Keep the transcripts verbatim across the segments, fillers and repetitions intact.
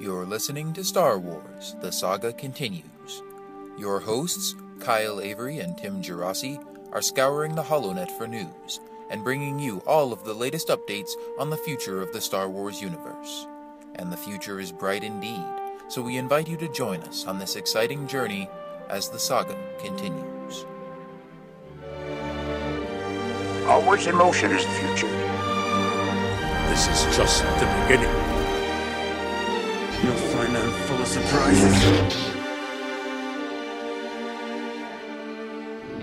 You're listening to Star Wars, The Saga Continues. Your hosts, Kyle Avery and Tim Girasi, are scouring the HoloNet for news, and bringing you all of the latest updates on the future of the Star Wars universe. And the future is bright indeed, so we invite you to join us on this exciting journey as the saga continues. Always in motion is the future. This is just the beginning. You'll find I'm full of surprises.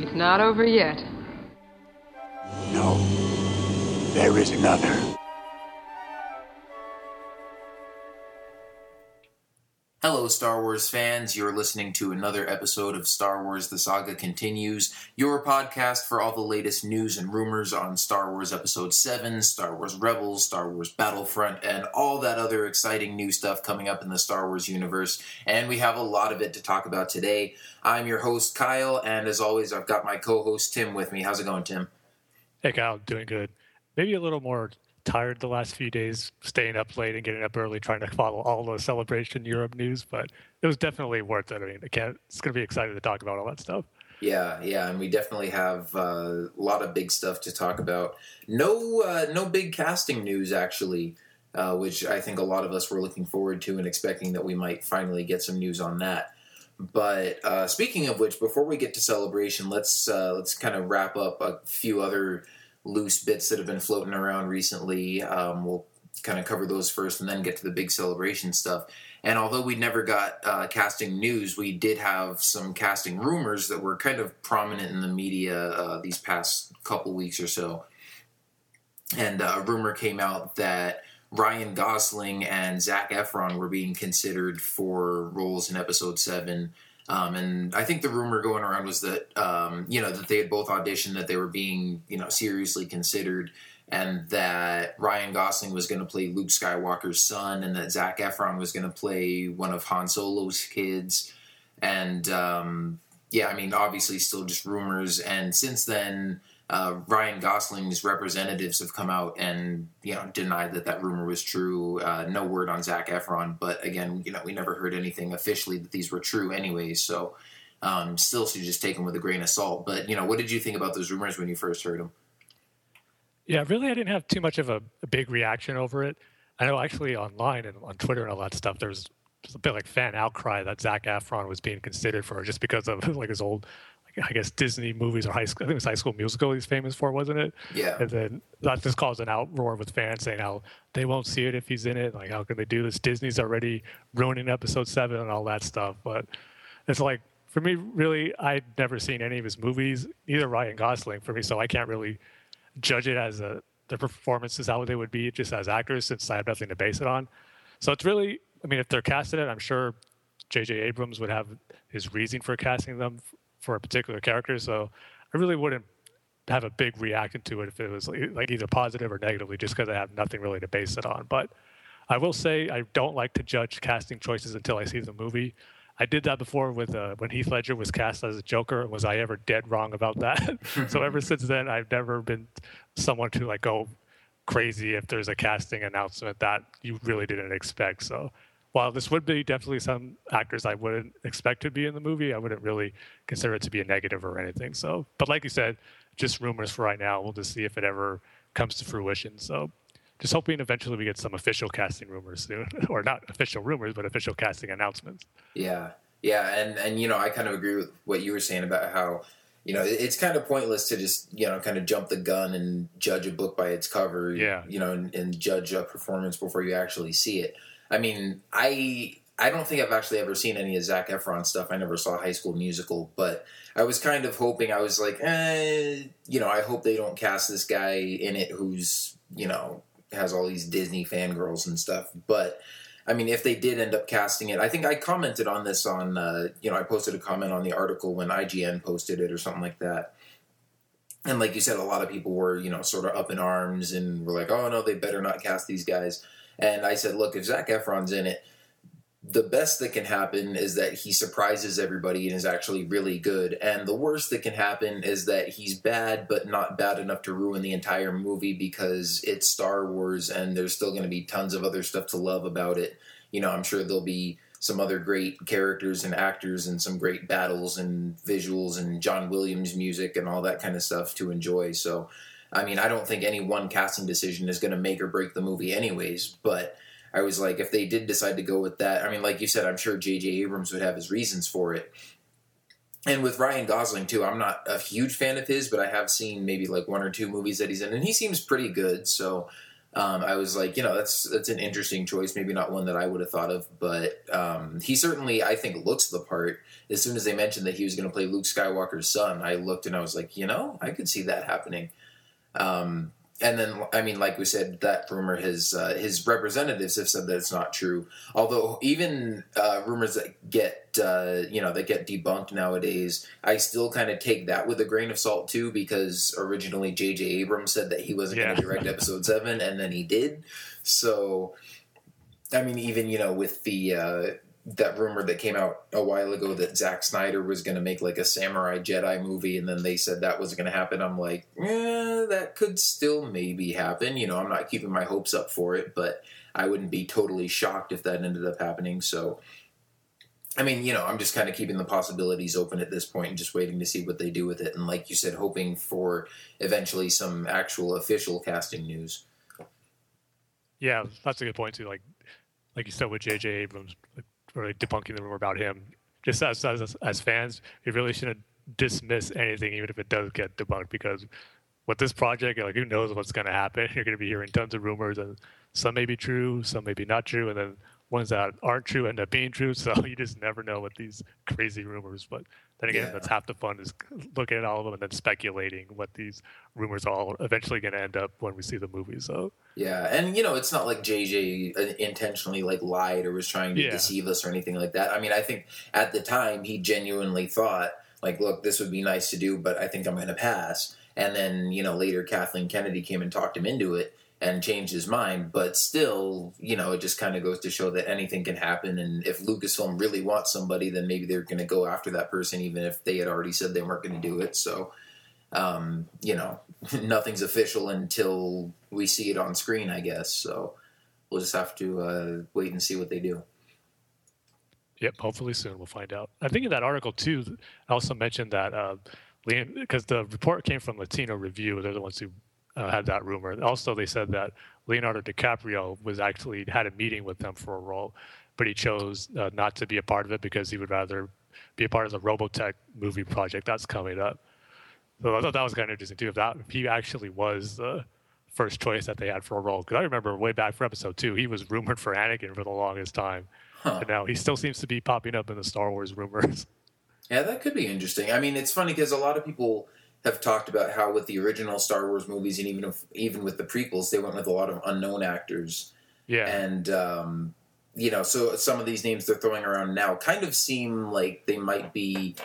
It's not over yet. No. There is another. Hello, Star Wars fans. You're listening to another episode of Star Wars The Saga Continues, your podcast for all the latest news and rumors on Star Wars Episode seven, Star Wars Rebels, Star Wars Battlefront, and all that other exciting new stuff coming up in the Star Wars universe, and we have a lot of it to talk about today. I'm your host, Kyle, and as always, I've got my co-host, Tim, with me. How's it going, Tim? Hey, Kyle. Doing good. Maybe a little more tired the last few days, staying up late and getting up early trying to follow all the Celebration Europe news, but it was definitely worth it. I mean, I can't, it's going to be exciting to talk about all that stuff. Yeah, yeah, and we definitely have uh, a lot of big stuff to talk about. No uh, no big casting news, actually, uh, which I think a lot of us were looking forward to and expecting that we might finally get some news on that. But uh, speaking of which, before we get to Celebration, let's uh, let's kind of wrap up a few other loose bits that have been floating around recently. Um, we'll kind of cover those first and then get to the big Celebration stuff. And although we never got uh, casting news, we did have some casting rumors that were kind of prominent in the media uh, these past couple weeks or so. And uh, a rumor came out that Ryan Gosling and Zac Efron were being considered for roles in Episode seven. Um, and I think the rumor going around was that, um, you know, that they had both auditioned, that they were being, you know, seriously considered, and that Ryan Gosling was going to play Luke Skywalker's son, and that Zac Efron was going to play one of Han Solo's kids. And, um, yeah, I mean, obviously still just rumors. And since then, uh, Ryan Gosling's representatives have come out and, you know, denied that that rumor was true. Uh, no word on Zac Efron, but again, you know, we never heard anything officially that these were true anyways, so um, still should just take them with a grain of salt. But, you know, what did you think about those rumors when you first heard them? Yeah, really, I didn't have too much of a, a big reaction over it. I know actually online and on Twitter and all that stuff, there was a bit like fan outcry that Zac Efron was being considered for just because of like his old, I guess, Disney movies or high school, I think it was High School Musical he's famous for, wasn't it? Yeah. And then that just caused an outroar with fans saying how they won't see it if he's in it. Like, how can they do this? Disney's already ruining Episode seven and all that stuff. But it's like, for me, really, I'd never seen any of his movies, neither Ryan Gosling for me, so I can't really judge it as a, their performances, how they would be just as actors, since I have nothing to base it on. So it's really, I mean, if they're casting it, I'm sure J J Abrams would have his reason for casting them for a particular character, so I really wouldn't have a big reaction to it if it was like either positive or negatively, just because I have nothing really to base it on. But I will say I don't like to judge casting choices until I see the movie. I did that before with uh, when Heath Ledger was cast as a Joker. Was I ever dead wrong about that? So ever since then, I've never been someone to like go crazy if there's a casting announcement that you really didn't expect. So while this would be definitely some actors I wouldn't expect to be in the movie, I wouldn't really consider it to be a negative or anything. So, but like you said, just rumors for right now. We'll just see if it ever comes to fruition. So just hoping eventually we get some official casting rumors soon, or not official rumors, but official casting announcements. Yeah, yeah. And, and you know, I kind of agree with what you were saying about how, you know, it's kind of pointless to just, you know, kind of jump the gun and judge a book by its cover, yeah. you know, and, and judge a performance before you actually see it. I mean, I I don't think I've actually ever seen any of Zac Efron stuff. I never saw High School Musical, but I was kind of hoping, I was like, eh, you know, I hope they don't cast this guy in it who's, you know, has all these Disney fangirls and stuff. But, I mean, if they did end up casting it, I think I commented on this on, uh, you know, I posted a comment on the article when I G N posted it or something like that. And like you said, a lot of people were, you know, sort of up in arms and were like, oh, no, they better not cast these guys. And I said, look, if Zac Efron's in it, the best that can happen is that he surprises everybody and is actually really good. And the worst that can happen is that he's bad, but not bad enough to ruin the entire movie because it's Star Wars and there's still going to be tons of other stuff to love about it. you know, I'm sure there'll be some other great characters and actors and some great battles and visuals and John Williams music and all that kind of stuff to enjoy. So, I mean, I don't think any one casting decision is going to make or break the movie anyways, but I was like, if they did decide to go with that, I mean, like you said, I'm sure J J Abrams would have his reasons for it. And with Ryan Gosling, too, I'm not a huge fan of his, but I have seen maybe like one or two movies that he's in, and he seems pretty good. So um, I was like, you know, that's that's an interesting choice, maybe not one that I would have thought of, but um, he certainly, I think, looks the part. As soon as they mentioned that he was going to play Luke Skywalker's son, I looked and I was like, you know, I could see that happening. Um, and then, I mean, like we said, that rumor, his, uh, his representatives have said that it's not true. Although even, uh, rumors that get, uh, you know, that get debunked nowadays, I still kind of take that with a grain of salt too, because originally J J Abrams said that he wasn't yeah. going to direct episode seven, and then he did. So, I mean, even, you know, with the, uh, that rumor that came out a while ago that Zack Snyder was going to make like a Samurai Jedi movie, and then they said that wasn't going to happen. I'm like, eh, that could still maybe happen. You know, I'm not keeping my hopes up for it, but I wouldn't be totally shocked if that ended up happening. So, I mean, you know, I'm just kind of keeping the possibilities open at this point and just waiting to see what they do with it. And like you said, hoping for eventually some actual official casting news. Yeah, that's a good point too. Like, like you said with J J Abrams, like, or debunking the rumor about him. Just as, as as fans, we really shouldn't dismiss anything, even if it does get debunked, because with this project, like, who knows what's going to happen? You're going to be hearing tons of rumors, and some may be true, some may be not true, and then ones that aren't true end up being true. So you just never know with these crazy rumors. But then again, yeah. that's half the fun, is looking at all of them and then speculating what these rumors are all eventually going to end up when we see the movie. So yeah, and you know, it's not like J J intentionally like lied or was trying to yeah. deceive us or anything like that. I mean, I think at the time he genuinely thought like, look, this would be nice to do, but I think I'm going to pass. And then, you know, later Kathleen Kennedy came and talked him into it and changed his mind, but still, you know, it just kind of goes to show that anything can happen, and if Lucasfilm really wants somebody, then maybe they're going to go after that person, even if they had already said they weren't going to do it. So, um, you know, nothing's official until we see it on screen, I guess, so we'll just have to uh, wait and see what they do. Yep, hopefully soon we'll find out. I think in that article, too, I also mentioned that, uh, Liam, because the report came from Latino Review, they're the ones who Uh, had that rumor. Also, they said that Leonardo DiCaprio was actually had a meeting with them for a role, but he chose uh, not to be a part of it because he would rather be a part of the Robotech movie project that's coming up. So I thought that was kind of interesting too. If that if he actually was the first choice that they had for a role, because I remember way back for episode two, he was rumored for Anakin for the longest time, huh. and now he still seems to be popping up in the Star Wars rumors. Yeah, that could be interesting. I mean, it's funny because a lot of people have talked about how with the original Star Wars movies and even if, even with the prequels, they went with a lot of unknown actors. Yeah. And, um, you know, so some of these names they're throwing around now kind of seem like they might be,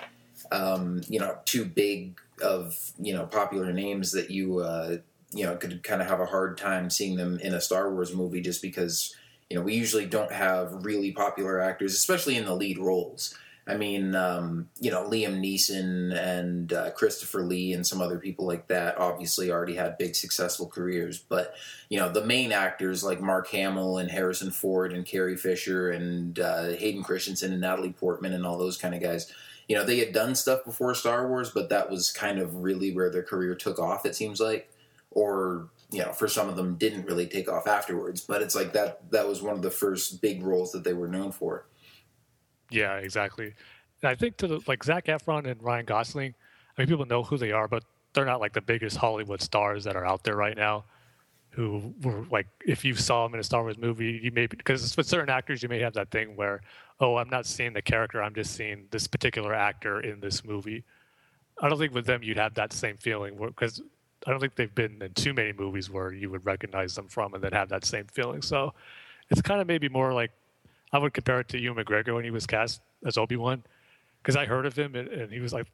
um, you know, too big of, you know, popular names that you, uh, you know, could kind of have a hard time seeing them in a Star Wars movie just because, you know, we usually don't have really popular actors, especially in the lead roles. I mean, um, you know, Liam Neeson and uh, Christopher Lee and some other people like that obviously already had big successful careers. But, you know, the main actors like Mark Hamill and Harrison Ford and Carrie Fisher and uh, Hayden Christensen and Natalie Portman and all those kind of guys, you know, they had done stuff before Star Wars, but that was kind of really where their career took off, it seems like. Or, you know, for some of them didn't really take off afterwards. But it's like that that was one of the first big roles that they were known for. Yeah, exactly. And I think to the, like Zac Efron and Ryan Gosling, I mean, people know who they are, but they're not like the biggest Hollywood stars that are out there right now who were like, if you saw them in a Star Wars movie, you may, because with certain actors, you may have that thing where, oh, I'm not seeing the character. I'm just seeing this particular actor in this movie. I don't think with them, you'd have that same feeling because I don't think they've been in too many movies where you would recognize them from and then have that same feeling. So it's kind of maybe more like, I would compare it to Ewan McGregor when he was cast as Obi-Wan, because I heard of him and, and he was like,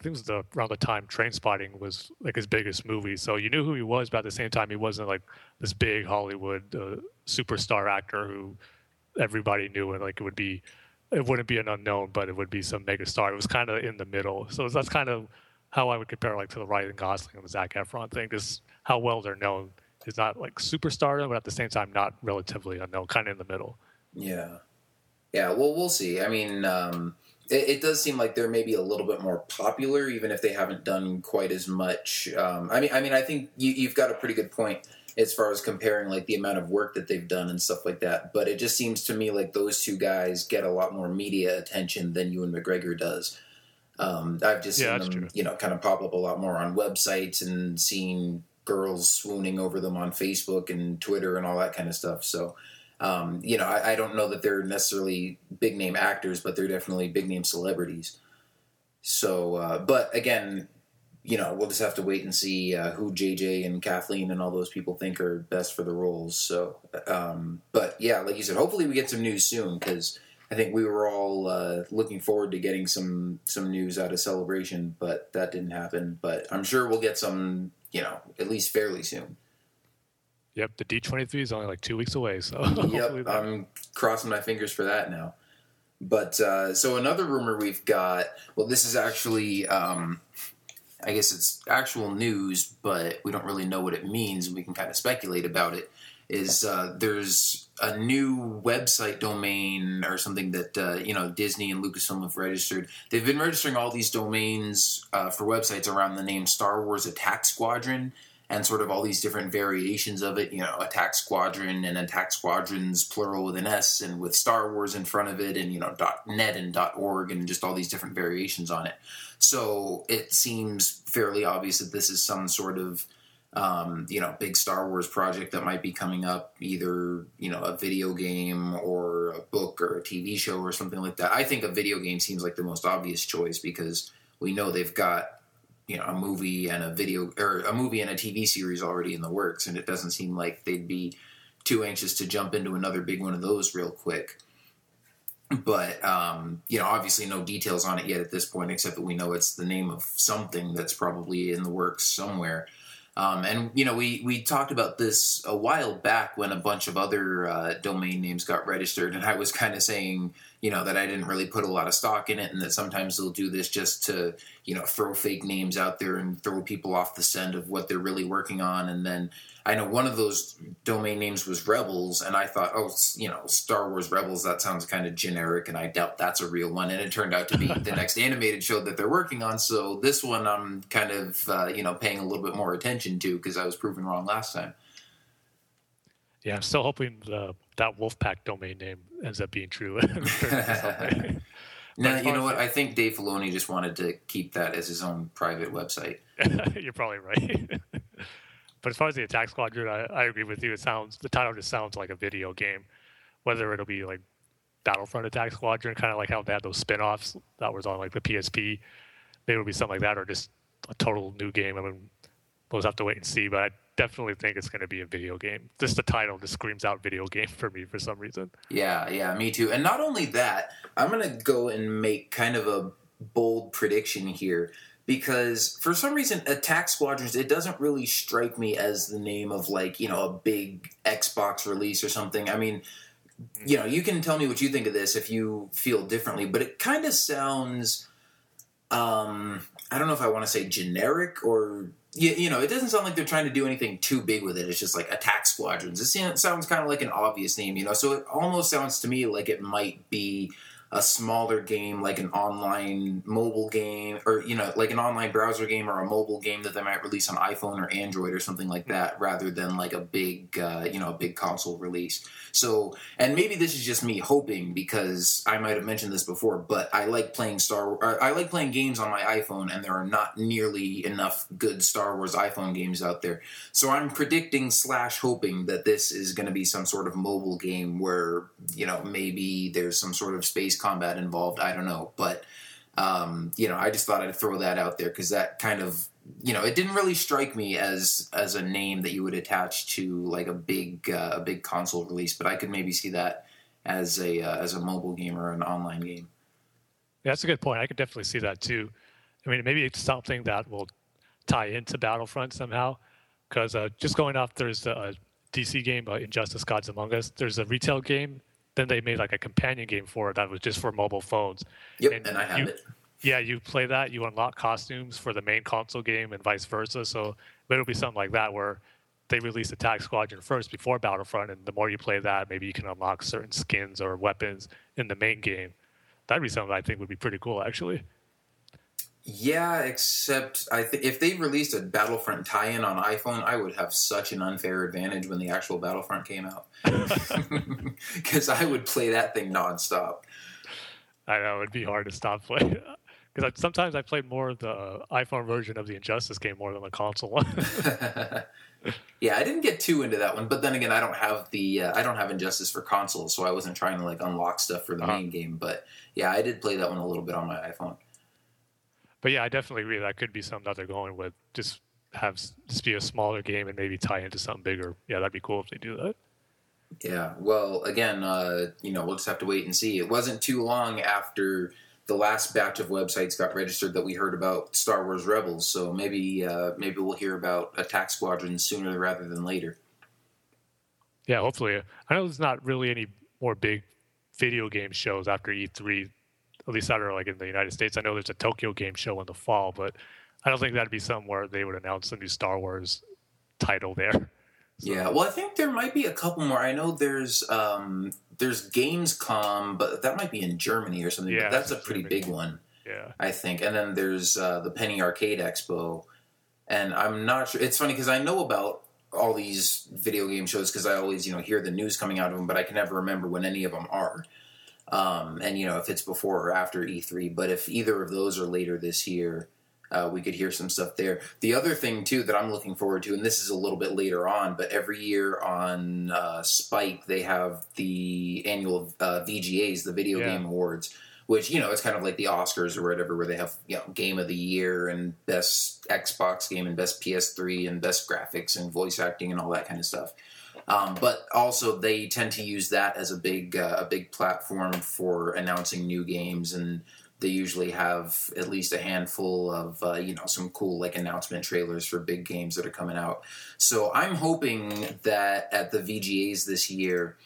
I think it was the, around the time Trainspotting was like his biggest movie, so you knew who he was, but at the same time he wasn't like this big Hollywood uh, superstar actor who everybody knew, and like it would be, it wouldn't be an unknown, but it would be some mega star. It was kind of in the middle, so that's kind of how I would compare like to the Ryan Gosling and the Zac Efron thing, just how well they're known. It's not like superstardom, but at the same time not relatively unknown, kind of in the middle. Yeah. Yeah, well, we'll see. I mean, um, it, it does seem like they're maybe a little bit more popular, even if they haven't done quite as much. Um, I mean, I mean, I think you, you've got a pretty good point as far as comparing, like, the amount of work that they've done and stuff like that. But it just seems to me like those two guys get a lot more media attention than Ewan McGregor does. Um, I've just yeah, seen them, true. you know, kind of pop up a lot more on websites and seen girls swooning over them on Facebook and Twitter and all that kind of stuff. So, um, you know, I, I don't know that they're necessarily big name actors, but they're definitely big name celebrities. So, uh, but again, you know, we'll just have to wait and see uh, who J J and Kathleen and all those people think are best for the roles. So, um, but yeah, like you said, hopefully we get some news soon, because I think we were all uh, looking forward to getting some, some news out of Celebration, but that didn't happen. But I'm sure we'll get some, you know, at least fairly soon. Yep, the D twenty-three is only like two weeks away. So yep, I'm crossing my fingers for that now. But uh, so another rumor we've got, well, this is actually, um, I guess it's actual news, but we don't really know what it means. We can kind of speculate about it. Is uh, there's a new website domain or something that, uh, you know, Disney and Lucasfilm have registered. They've been registering all these domains uh, for websites around the name Star Wars Attack Squadron and sort of all these different variations of it, you know, Attack Squadron and Attack Squadrons, plural with an S, and with Star Wars in front of it, and, you know, .net and .org and just all these different variations on it. So it seems fairly obvious that this is some sort of, Um, you know, big Star Wars project that might be coming up, either, you know, a video game or a book or a T V show or something like that. I think a video game seems like the most obvious choice, because we know they've got, you know, a movie and a video or a movie and a T V series already in the works, and it doesn't seem like they'd be too anxious to jump into another big one of those real quick. But, um, you know, obviously no details on it yet at this point, except that we know it's the name of something that's probably in the works somewhere. Um, and, you know, we, we talked about this a while back when a bunch of other uh, domain names got registered, and I was kind of saying, you know, that I didn't really put a lot of stock in it, and that sometimes they'll do this just to, you know, throw fake names out there and throw people off the scent of what they're really working on. And then I know one of those domain names was Rebels, and I thought, oh, you know, Star Wars Rebels, that sounds kind of generic, and I doubt that's a real one. And it turned out to be the next animated show that they're working on. So this one I'm kind of, uh, you know, paying a little bit more attention to, because I was proven wrong last time. Yeah, I'm still hoping the, that Wolfpack domain name ends up being true. Now, you know what? I think Dave Filoni just wanted to keep that as his own private website. You're probably right. But as far as the Attack Squadron, I, I agree with you. It sounds the title just sounds like a video game, whether it'll be like Battlefront Attack Squadron, kind of like how they had those spin-offs that was on like the P S P. Maybe it'll be something like that, or just a total new game. I mean, we'll just have to wait and see. But I definitely think it's going to be a video game. Just the title just screams out video game for me for some reason. Yeah, yeah, me too. And not only that, I'm going to go and make kind of a bold prediction here. Because for some reason, Attack Squadrons, it doesn't really strike me as the name of, like, you know, a big Xbox release or something. I mean, you know, you can tell me what you think of this if you feel differently, but it kind of sounds, um, I don't know if I want to say generic or, you, you know, it doesn't sound like they're trying to do anything too big with it. It's just like Attack Squadrons. It sounds kind of like an obvious name, you know, so it almost sounds to me like it might be a smaller game, like an online mobile game, or, you know, like an online browser game or a mobile game that they might release on iPhone or Android or something like that, rather than like a big, uh, you know, a big console release. So, and maybe this is just me hoping, because I might have mentioned this before, but I like playing Star Wars, I like playing games on my iPhone, and there are not nearly enough good Star Wars iPhone games out there. So I'm predicting slash hoping that this is going to be some sort of mobile game where, you know, maybe there's some sort of space combat involved. I don't know, but um, you know, I just thought I'd throw that out there, because that kind of, you know, it didn't really strike me as as a name that you would attach to like a big uh, a big console release. But I could maybe see that as a uh, as a mobile game or an online game. Yeah, that's a good point. I could definitely see that too. I mean, maybe it's something that will tie into Battlefront somehow, because uh, just going off, there's a D C game, uh, Injustice: Gods Among Us. There's a retail game. Then they made like a companion game for it that was just for mobile phones. Yep, and, and I have you, it. Yeah, you play that, you unlock costumes for the main console game and vice versa. So it'll be something like that, where they released Attack Squadron first before Battlefront, and the more you play that, maybe you can unlock certain skins or weapons in the main game. That'd be something I think would be pretty cool, actually. Yeah, except I th- if they released a Battlefront tie-in on iPhone, I would have such an unfair advantage when the actual Battlefront came out. Because I would play that thing nonstop. I know, it'd be hard to stop playing. Because sometimes I played more of the iPhone version of the Injustice game more than the console one. Yeah, I didn't get too into that one, but then again, I don't have the uh, I don't have Injustice for consoles, so I wasn't trying to like unlock stuff for the uh-huh. main game. But yeah, I did play that one a little bit on my iPhone. But yeah, I definitely agree that could be something that they're going with. Just have just be a smaller game and maybe tie into something bigger. Yeah, that'd be cool if they do that. Yeah, well, again, uh, you know, we'll just have to wait and see. It wasn't too long after the last batch of websites got registered that we heard about Star Wars Rebels, so maybe uh, maybe we'll hear about Attack Squadron sooner rather than later. Yeah, hopefully. I know there's not really any more big video game shows after E three. At least I don't know, like in the United States. I know there's a Tokyo game show in the fall, but I don't think that'd be something where they would announce a new Star Wars title there. So. Yeah, well, I think there might be a couple more. I know there's um, there's Gamescom, but that might be in Germany or something. Yeah, but that's a pretty Germany. big one, yeah, I think. And then there's uh, the Penny Arcade Expo, and I'm not sure. It's funny because I know about all these video game shows because I always, you know, hear the news coming out of them, but I can never remember when any of them are. Um, and, you know, if it's before or after E three. But if either of those are later this year, uh, we could hear some stuff there. The other thing, too, that I'm looking forward to, and this is a little bit later on, but every year on uh, Spike, they have the annual uh, V G As, the Video yeah. Game Awards, which, you know, it's kind of like the Oscars or whatever, where they have, you know, Game of the Year and Best Xbox Game and Best P S three and Best Graphics and Voice Acting and all that kind of stuff. Um, but also, they tend to use that as a big uh, a big platform for announcing new games, and they usually have at least a handful of uh, you know some cool like announcement trailers for big games that are coming out. So I'm hoping that at the V G As this year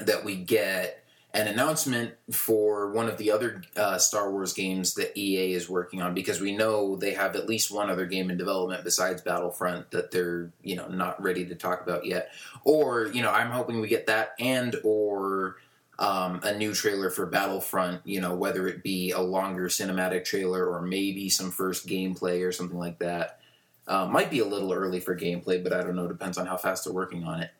that we get an announcement for one of the other uh, Star Wars games that E A is working on, because we know they have at least one other game in development besides Battlefront that they're, you know, not ready to talk about yet. Or, you know, I'm hoping we get that and or um, a new trailer for Battlefront, you know, whether it be a longer cinematic trailer or maybe some first gameplay or something like that. Uh, might be a little early for gameplay, but I don't know. Depends on how fast they're working on it.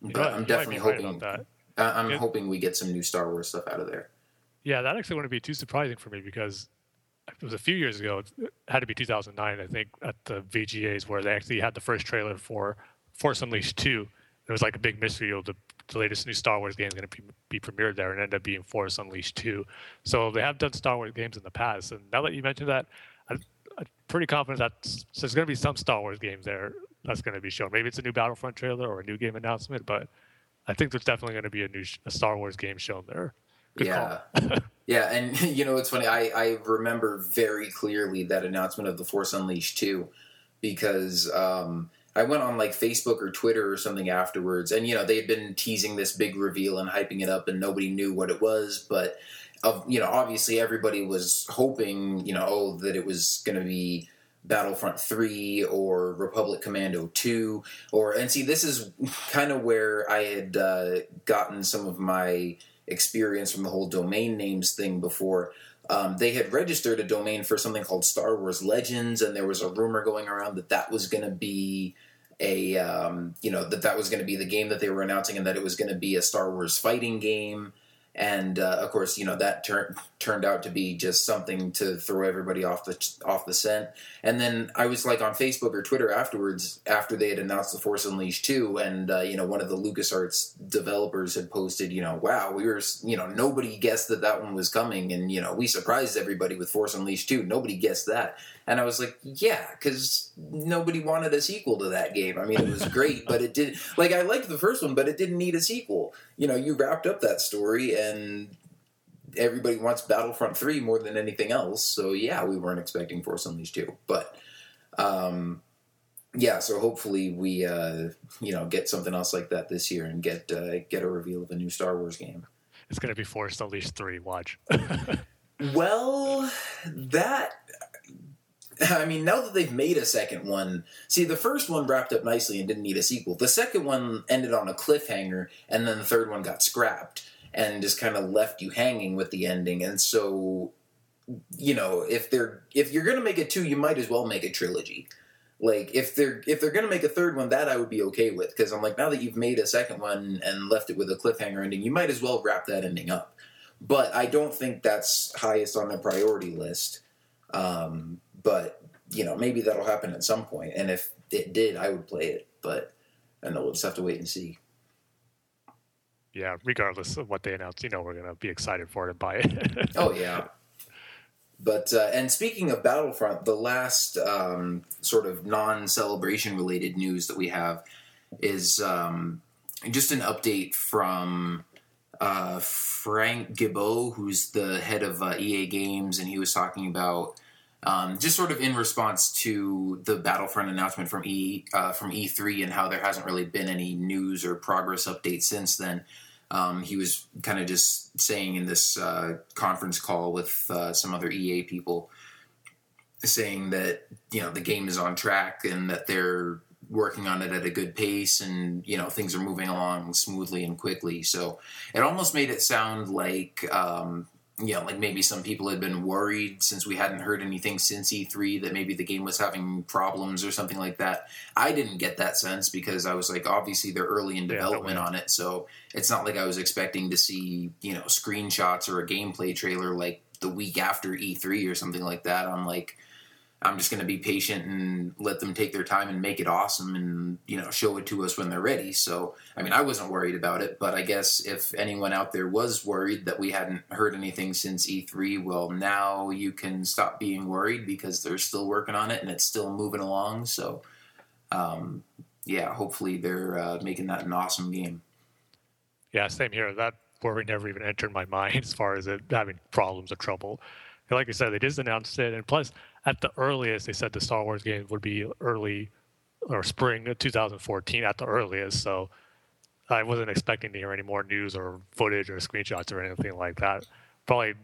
But yeah, I'm definitely right hoping... that. I'm it, hoping we get some new Star Wars stuff out of there. Yeah, that actually wouldn't be too surprising for me because it was a few years ago. It had to be two thousand nine, I think, at the V G As where they actually had the first trailer for Force Unleashed two. It was like a big mystery of the, the latest new Star Wars game is going to be, be premiered there and end up being Force Unleashed two. So they have done Star Wars games in the past. And now that you mentioned that, I, I'm pretty confident that so there's going to be some Star Wars game there that's going to be shown. Maybe it's a new Battlefront trailer or a new game announcement, but... I think there's definitely going to be a new a Star Wars game shown there. Good yeah. yeah, and you know, it's funny. I, I remember very clearly that announcement of The Force Unleashed two because um, I went on like Facebook or Twitter or something afterwards. And, you know, they had been teasing this big reveal and hyping it up and nobody knew what it was. But, of, you know, obviously everybody was hoping, you know, oh, that it was going to be Battlefront three or Republic Commando two, or and see, this is kind of where I had uh, gotten some of my experience from the whole domain names thing before. Um, they had registered a domain for something called Star Wars Legends, and there was a rumor going around that that was going to be a um, you know that that was going to be the game that they were announcing, and that it was going to be a Star Wars fighting game. And, uh, of course, you know, that tur- turned out to be just something to throw everybody off the off the scent. And then I was, like, on Facebook or Twitter afterwards, after they had announced The Force Unleashed two, and, uh, you know, one of the LucasArts developers had posted, you know, wow, we were, you know, nobody guessed that that one was coming, and, you know, we surprised everybody with Force Unleashed two. Nobody guessed that. And I was like, yeah, because nobody wanted a sequel to that game. I mean, it was great, but it did, like, I liked the first one, but it didn't need a sequel. You know, you wrapped up that story, and everybody wants Battlefront three more than anything else. So, yeah, we weren't expecting Force Unleashed two. But, um, yeah, so hopefully we, uh, you know, get something else like that this year and get uh, get a reveal of a new Star Wars game. It's going to be Force Unleashed three. Watch. Well, that... I mean, now that they've made a second one, see, the first one wrapped up nicely and didn't need a sequel. The second one ended on a cliffhanger, and then the third one got scrapped and just kind of left you hanging with the ending. And so, you know, if they're if you're going to make it two, you might as well make a trilogy. Like, if they're if they're going to make a third one, that I would be okay with, because I'm like, now that you've made a second one and left it with a cliffhanger ending, you might as well wrap that ending up. But I don't think that's highest on the priority list. Um, but, you know, maybe that'll happen at some point. And if it did, I would play it. But I know we'll just have to wait and see. Yeah, regardless of what they announce, you know, we're going to be excited for it and buy it. Oh, yeah. But, uh, and speaking of Battlefront, the last um, sort of non-celebration related news that we have is um, just an update from uh, Frank Gibeau, who's the head of uh, E A Games, and he was talking about um, just sort of in response to the Battlefront announcement from E uh, from E three and how there hasn't really been any news or progress updates since then. Um, he was kind of just saying in this uh, conference call with uh, some other E A people, saying that, you know, the game is on track and that they're working on it at a good pace and, you know, things are moving along smoothly and quickly. So it almost made it sound like, um, you know, like maybe some people had been worried since we hadn't heard anything since E three that maybe the game was having problems or something like that. I didn't get that sense because I was like, obviously they're early in development yeah, on it. So it's not like I was expecting to see, you know, screenshots or a gameplay trailer like the week after E three or something like that. I'm like, I'm just going to be patient and let them take their time and make it awesome and, you know, show it to us when they're ready. So, I mean, I wasn't worried about it, but I guess if anyone out there was worried that we hadn't heard anything since E three, well, now you can stop being worried because they're still working on it and it's still moving along. So, um, yeah, hopefully they're uh, making that an awesome game. Yeah, same here. That worry never even entered my mind as far as it having problems or trouble. And like I said, they just announced it, and plus, at the earliest, they said the Star Wars game would be early or spring of two thousand fourteen at the earliest. So I wasn't expecting to hear any more news or footage or screenshots or anything like that. Probably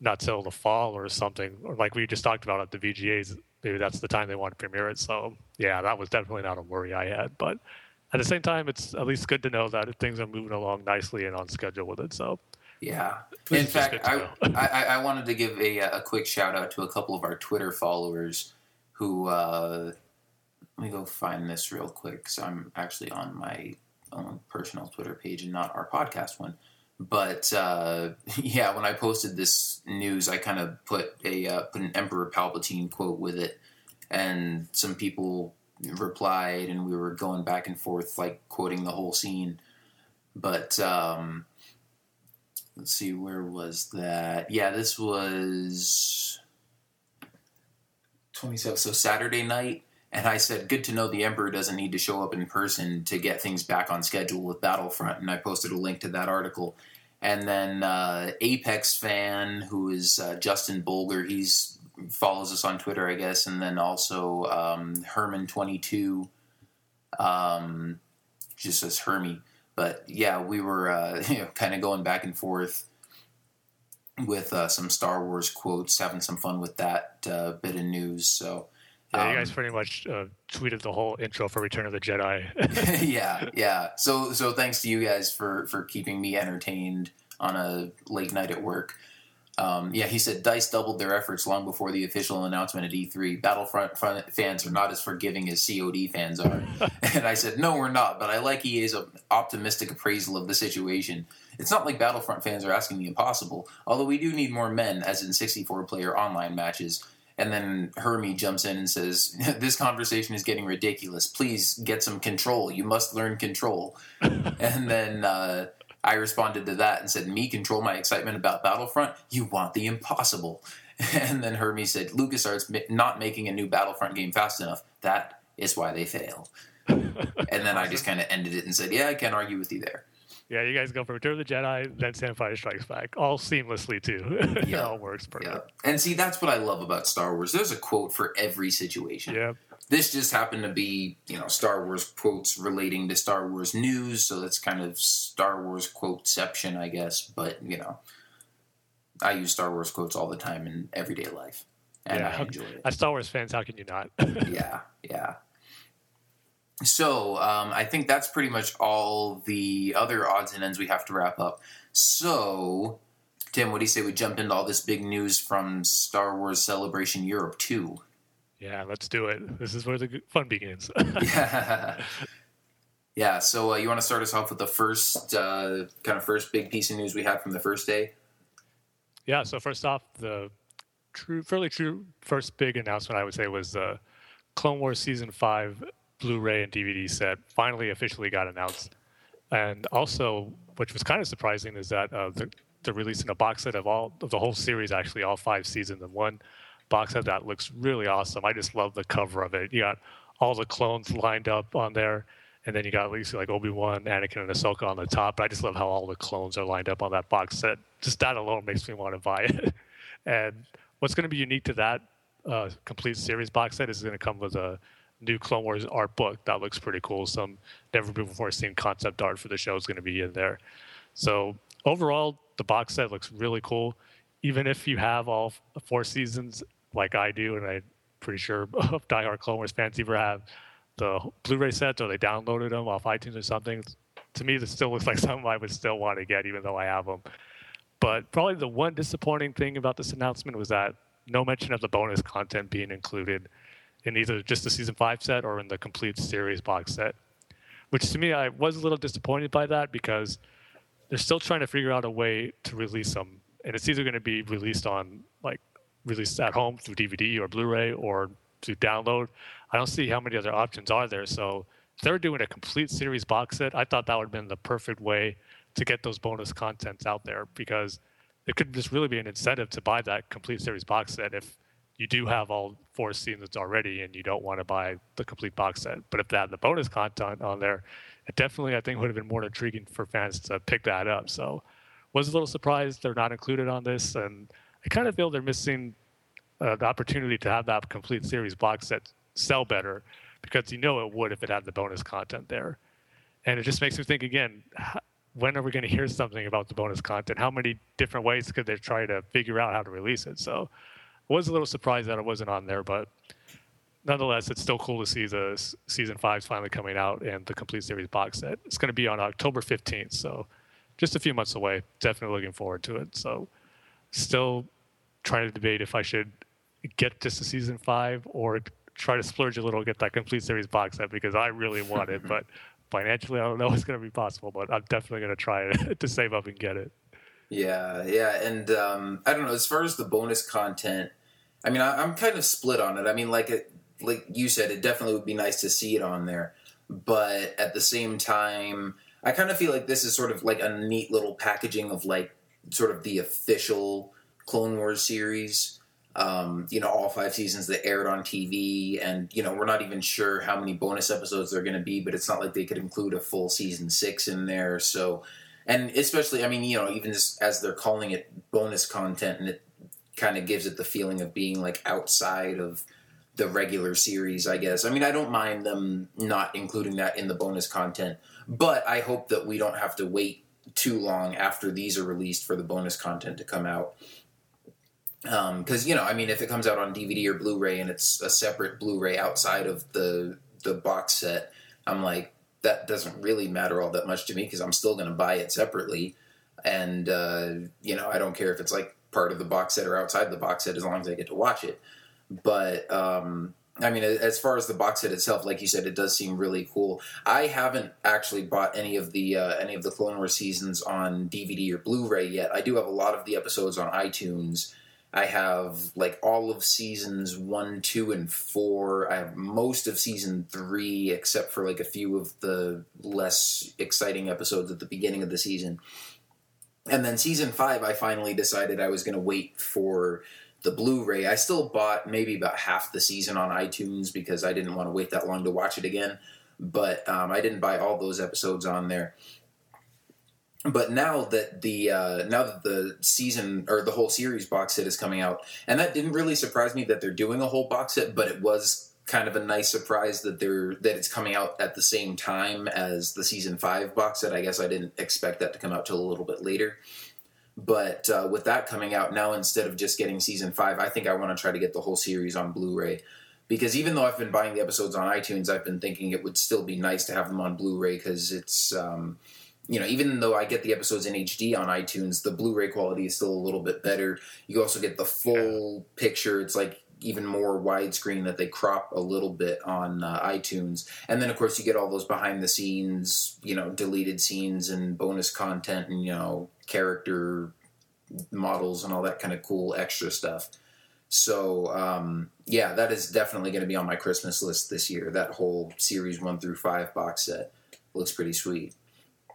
not till the fall or something. Or like we just talked about at the V G As, maybe that's the time they want to premiere it. So yeah, that was definitely not a worry I had. But at the same time, it's at least good to know that things are moving along nicely and on schedule with it. So. Yeah. In fact, I, I I wanted to give a a quick shout out to a couple of our Twitter followers who uh, let me go find this real quick. So I'm actually on my own personal Twitter page and not our podcast one. But uh, yeah, when I posted this news, I kind of put a uh, put an Emperor Palpatine quote with it, and some people replied, and we were going back and forth, like quoting the whole scene. But um. Let's see, where was that? Yeah, this was twenty-seven, so Saturday night. And I said, good to know the Emperor doesn't need to show up in person to get things back on schedule with Battlefront. And I posted a link to that article. And then uh, Apex Fan, who is uh, Justin Bolger, he's follows us on Twitter, I guess. And then also um, Herman twenty-two, um, just says Hermie. But yeah, we were uh, you know, kind of going back and forth with uh, some Star Wars quotes, having some fun with that uh, bit of news. So um, yeah, you guys pretty much uh, tweeted the whole intro for Return of the Jedi. yeah, yeah. So so thanks to you guys for for keeping me entertained on a late night at work. Um, yeah, he said DICE doubled their efforts long before the official announcement at E three. Battlefront fans are not as forgiving as C O D fans are. And I said, no, we're not, but I like E A's optimistic appraisal of the situation. It's not like Battlefront fans are asking the impossible, although we do need more men, as in sixty-four player online matches. And then Hermie jumps in and says, this conversation is getting ridiculous. Please get some control. You must learn control. And then... Uh, I responded to that and said, me control my excitement about Battlefront? You want the impossible. And then Hermie said, LucasArts not making a new Battlefront game fast enough. That is why they fail. And then awesome. I just kind of ended it and said, yeah, I can't argue with you there. Yeah, you guys go from Return of the Jedi, then Empire Strikes Back. All seamlessly, too. It yeah. all works perfect. Yeah. And see, that's what I love about Star Wars. There's a quote for every situation. Yeah. This just happened to be, you know, Star Wars quotes relating to Star Wars news, so that's kind of Star Wars quoteception, I guess. But, you know, I use Star Wars quotes all the time in everyday life. and yeah. I enjoyed it. As Star Wars fans, how can you not? yeah, yeah. So um, I think that's pretty much all the other odds and ends we have to wrap up. So, Tim, what do you say we jumped into all this big news from Star Wars Celebration Europe two? Yeah, let's do it. This is where the fun begins. yeah. yeah, so uh, you want to start us off with the first uh, kind of first big piece of news we had from the first day? Yeah, so first off, the true, fairly true first big announcement, I would say, was uh, Clone Wars Season five Blu-ray and D V D set finally officially got announced. And also, which was kind of surprising, is that uh, they're, they're releasing a box set of all of the whole series, actually, all five seasons in one box set that looks really awesome. I just love the cover of it. You got all the clones lined up on there, and then you got at least like Obi-Wan, Anakin, and Ahsoka on the top. But I just love how all the clones are lined up on that box set. Just that alone makes me want to buy it. And what's going to be unique to that uh, complete series box set is going to come with a new Clone Wars art book that looks pretty cool. Some never before seen concept art for the show is going to be in there. So overall, the box set looks really cool. Even if you have all four seasons, like I do, and I'm pretty sure diehard Clone Wars fans either have the Blu-ray sets or they downloaded them off iTunes or something. To me, this still looks like something I would still want to get, even though I have them. But probably the one disappointing thing about this announcement was that no mention of the bonus content being included in either just the Season five set or in the complete series box set, which to me, I was a little disappointed by that because they're still trying to figure out a way to release them. And it's either going to be released on, like, released at home through D V D or Blu-ray or through download. I don't see how many other options are there. So if they're doing a complete series box set, I thought that would have been the perfect way to get those bonus contents out there, because it could just really be an incentive to buy that complete series box set if you do have all four seasons already and you don't want to buy the complete box set. But if they had the bonus content on there, it definitely, I think, would have been more intriguing for fans to pick that up. So was a little surprised they're not included on this, and I kind of feel they're missing uh, the opportunity to have that complete series box set sell better, because you know it would if it had the bonus content there. And it just makes me think again, when are we going to hear something about the bonus content? How many different ways could they try to figure out how to release it? So I was a little surprised that it wasn't on there, but nonetheless, it's still cool to see the Season five's finally coming out and the complete series box set. It's going to be on October fifteenth, so just a few months away. Definitely looking forward to it. So still trying to debate if I should get just to Season five or try to splurge a little, get that complete series box set, because I really want it. But financially, I don't know if it's going to be possible, but I'm definitely going to try to save up and get it. Yeah, yeah. And um, I don't know, as far as the bonus content, I mean, I, I'm kind of split on it. I mean, like it, like you said, it definitely would be nice to see it on there. But at the same time, I kind of feel like this is sort of like a neat little packaging of like sort of the official Clone Wars series, um, you know, all five seasons that aired on T V. And, you know, we're not even sure how many bonus episodes there are going to be, but it's not like they could include a full season six in there. So, and especially, I mean, you know, even just as they're calling it bonus content, and it kind of gives it the feeling of being like outside of the regular series, I guess. I mean, I don't mind them not including that in the bonus content, but I hope that we don't have to wait too long after these are released for the bonus content to come out. Um, 'cause, you know, I mean, if it comes out on D V D or Blu-ray and it's a separate Blu-ray outside of the the box set, I'm like, that doesn't really matter all that much to me because I'm still going to buy it separately. And, uh, you know, I don't care if it's like part of the box set or outside the box set as long as I get to watch it. But, um, I mean, as far as the box set itself, like you said, it does seem really cool. I haven't actually bought any of the uh, any of the Clone Wars seasons on D V D or Blu-ray yet. I do have a lot of the episodes on iTunes. I have like all of seasons one, two, and four. I have most of season three, except for like a few of the less exciting episodes at the beginning of the season. And then season five, I finally decided I was going to wait for the Blu-ray. I still bought maybe about half the season on iTunes because I didn't want to wait that long to watch it again, but um, I didn't buy all those episodes on there. But now that the uh, now that the season or the whole series box set is coming out, and that didn't really surprise me that they're doing a whole box set, but it was kind of a nice surprise that they're that it's coming out at the same time as the season five box set. I guess I didn't expect that to come out till a little bit later. But uh, with that coming out now, instead of just getting season five, I think I want to try to get the whole series on Blu-ray. Because even though I've been buying the episodes on iTunes, I've been thinking it would still be nice to have them on Blu-ray because it's, um, you know, even though I get the episodes in H D on iTunes, the Blu-ray quality is still a little bit better. You also get the full yeah. picture. It's like even more widescreen that they crop a little bit on uh, iTunes. And then, of course, you get all those behind-the-scenes, you know, deleted scenes and bonus content and, you know, character models and all that kind of cool extra stuff. So, um, yeah, that is definitely going to be on my Christmas list this year. That whole series one through five box set looks pretty sweet.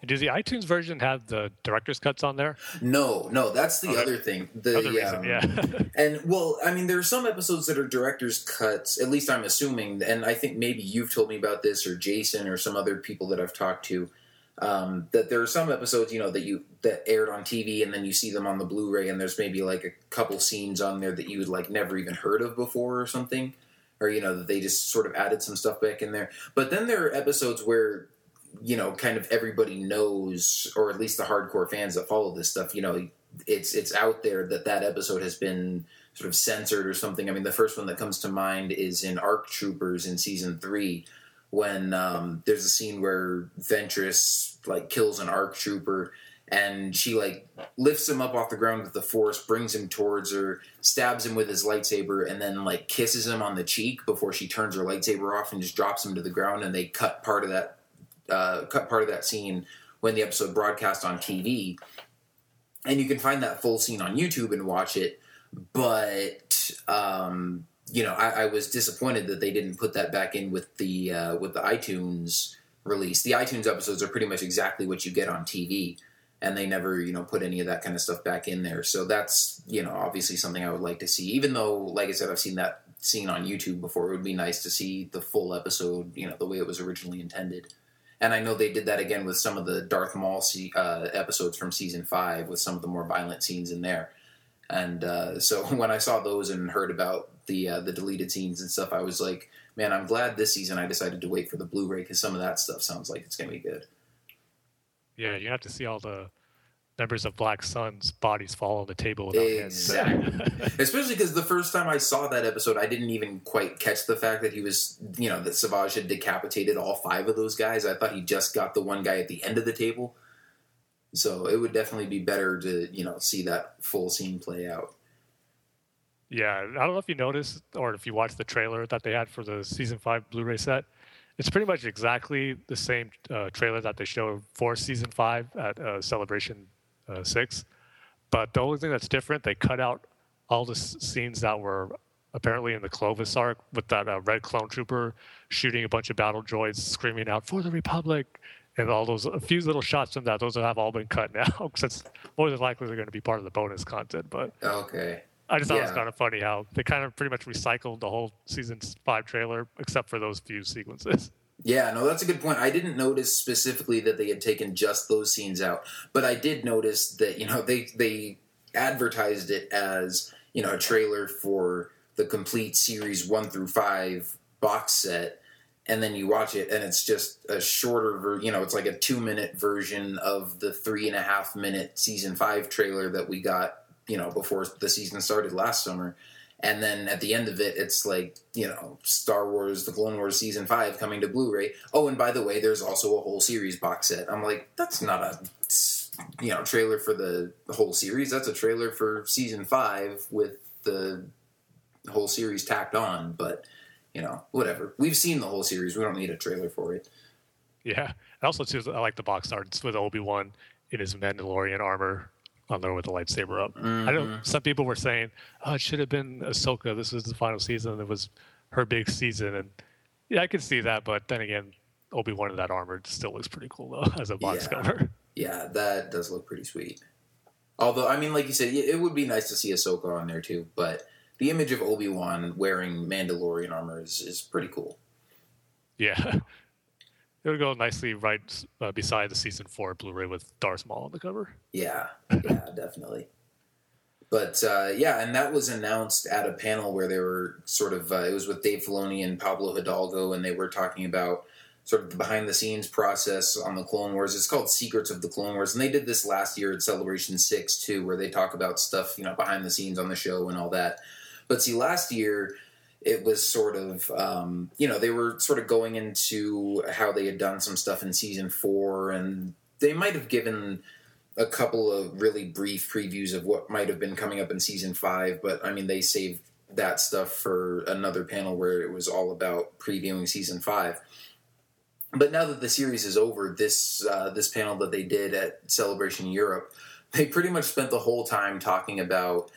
Does the iTunes version have the director's cuts on there? No, no, that's the okay. other thing. The, other reason, um, yeah. And, well, I mean, there are some episodes that are director's cuts, at least I'm assuming, and I think maybe you've told me about this, or Jason, or some other people that I've talked to, um, that there are some episodes, you know, that you that aired on T V, and then you see them on the Blu-ray, and there's maybe, like, a couple scenes on there that you would, like, never even heard of before or something, or, you know, that they just sort of added some stuff back in there. But then there are episodes where, you know, kind of everybody knows, or at least the hardcore fans that follow this stuff, you know, it's it's out there that that episode has been sort of censored or something. I mean, the first one that comes to mind is in ARC Troopers in season three, when um, there's a scene where Ventress, like, kills an ARC Trooper, and she, like, lifts him up off the ground with the Force, brings him towards her, stabs him with his lightsaber, and then, like, kisses him on the cheek before she turns her lightsaber off and just drops him to the ground, and they cut part of that Uh, cut part of that scene when the episode broadcast on T V, and you can find that full scene on YouTube and watch it. But um, you know, I, I was disappointed that they didn't put that back in with the uh, with the iTunes release. The iTunes episodes are pretty much exactly what you get on T V, and they never, you know, put any of that kind of stuff back in there. So that's, you know, obviously something I would like to see. Even though, like I said, I've seen that scene on YouTube before, it would be nice to see the full episode, you know, the way it was originally intended. And I know they did that again with some of the Darth Maul se- uh, episodes from Season five, with some of the more violent scenes in there. And uh, so when I saw those and heard about the uh, the deleted scenes and stuff, I was like, man, I'm glad this season I decided to wait for the Blu-ray, because some of that stuff sounds like it's going to be good. Yeah, you have to see all the members of Black Sun's bodies fall on the table without exactly. hands. Especially because the first time I saw that episode, I didn't even quite catch the fact that he was, you know, that Savage had decapitated all five of those guys. I thought he just got the one guy at the end of the table. So it would definitely be better to, you know, see that full scene play out. Yeah, I don't know if you noticed or if you watched the trailer that they had for the Season five Blu-ray set. It's pretty much exactly the same uh, trailer that they showed for Season five at uh, Celebration Uh, six, but the only thing that's different, they cut out all the s- scenes that were apparently in the Clovis arc with that uh, red clone trooper shooting a bunch of battle droids, screaming out for the Republic, and all those a few little shots from that. Those have all been cut now, because it's more than likely they're going to be part of the bonus content. But okay, I just thought yeah. it was kind of funny how they kind of pretty much recycled the whole season five trailer except for those few sequences. Yeah, no, that's a good point. I didn't notice specifically that they had taken just those scenes out, but I did notice that, you know, they they advertised it as, you know, a trailer for the complete series one through five box set, and then you watch it, and it's just a shorter, ver- you know, it's like a two-minute version of the three-and-a-half-minute season five trailer that we got, you know, before the season started last summer. And then at the end of it, it's like, you know, Star Wars, the Clone Wars Season five coming to Blu-ray. Oh, and by the way, there's also a whole series box set. I'm like, that's not a, you know, trailer for the whole series. That's a trailer for Season five with the whole series tacked on. But, you know, whatever. We've seen the whole series. We don't need a trailer for it. Yeah. I also, too, I like the box art. It's with Obi-Wan in his Mandalorian armor on there with the lightsaber up. Mm-hmm. I know some people were saying, "Oh, it should have been Ahsoka. This was the final season. It was her big season." And yeah, I could see that. But then again, Obi-Wan in that armor still looks pretty cool though as a box yeah. cover. Yeah, that does look pretty sweet. Although, I mean, like you said, it would be nice to see Ahsoka on there too. But the image of Obi-Wan wearing Mandalorian armor is, is pretty cool. Yeah. It would go nicely right uh, beside the Season four Blu-ray with Darth Maul on the cover. Yeah, yeah, definitely. But, uh, yeah, and that was announced at a panel where they were sort of, uh, it was with Dave Filoni and Pablo Hidalgo, and they were talking about sort of the behind-the-scenes process on the Clone Wars. It's called Secrets of the Clone Wars, and they did this last year at Celebration six, too, where they talk about stuff, you know, behind the scenes on the show and all that. But see, last year, it was sort of, um, you know, they were sort of going into how they had done some stuff in Season four, and they might have given a couple of really brief previews of what might have been coming up in Season five, but, I mean, they saved that stuff for another panel where it was all about previewing Season five. But now that the series is over, this uh, this panel that they did at Celebration Europe, they pretty much spent the whole time talking about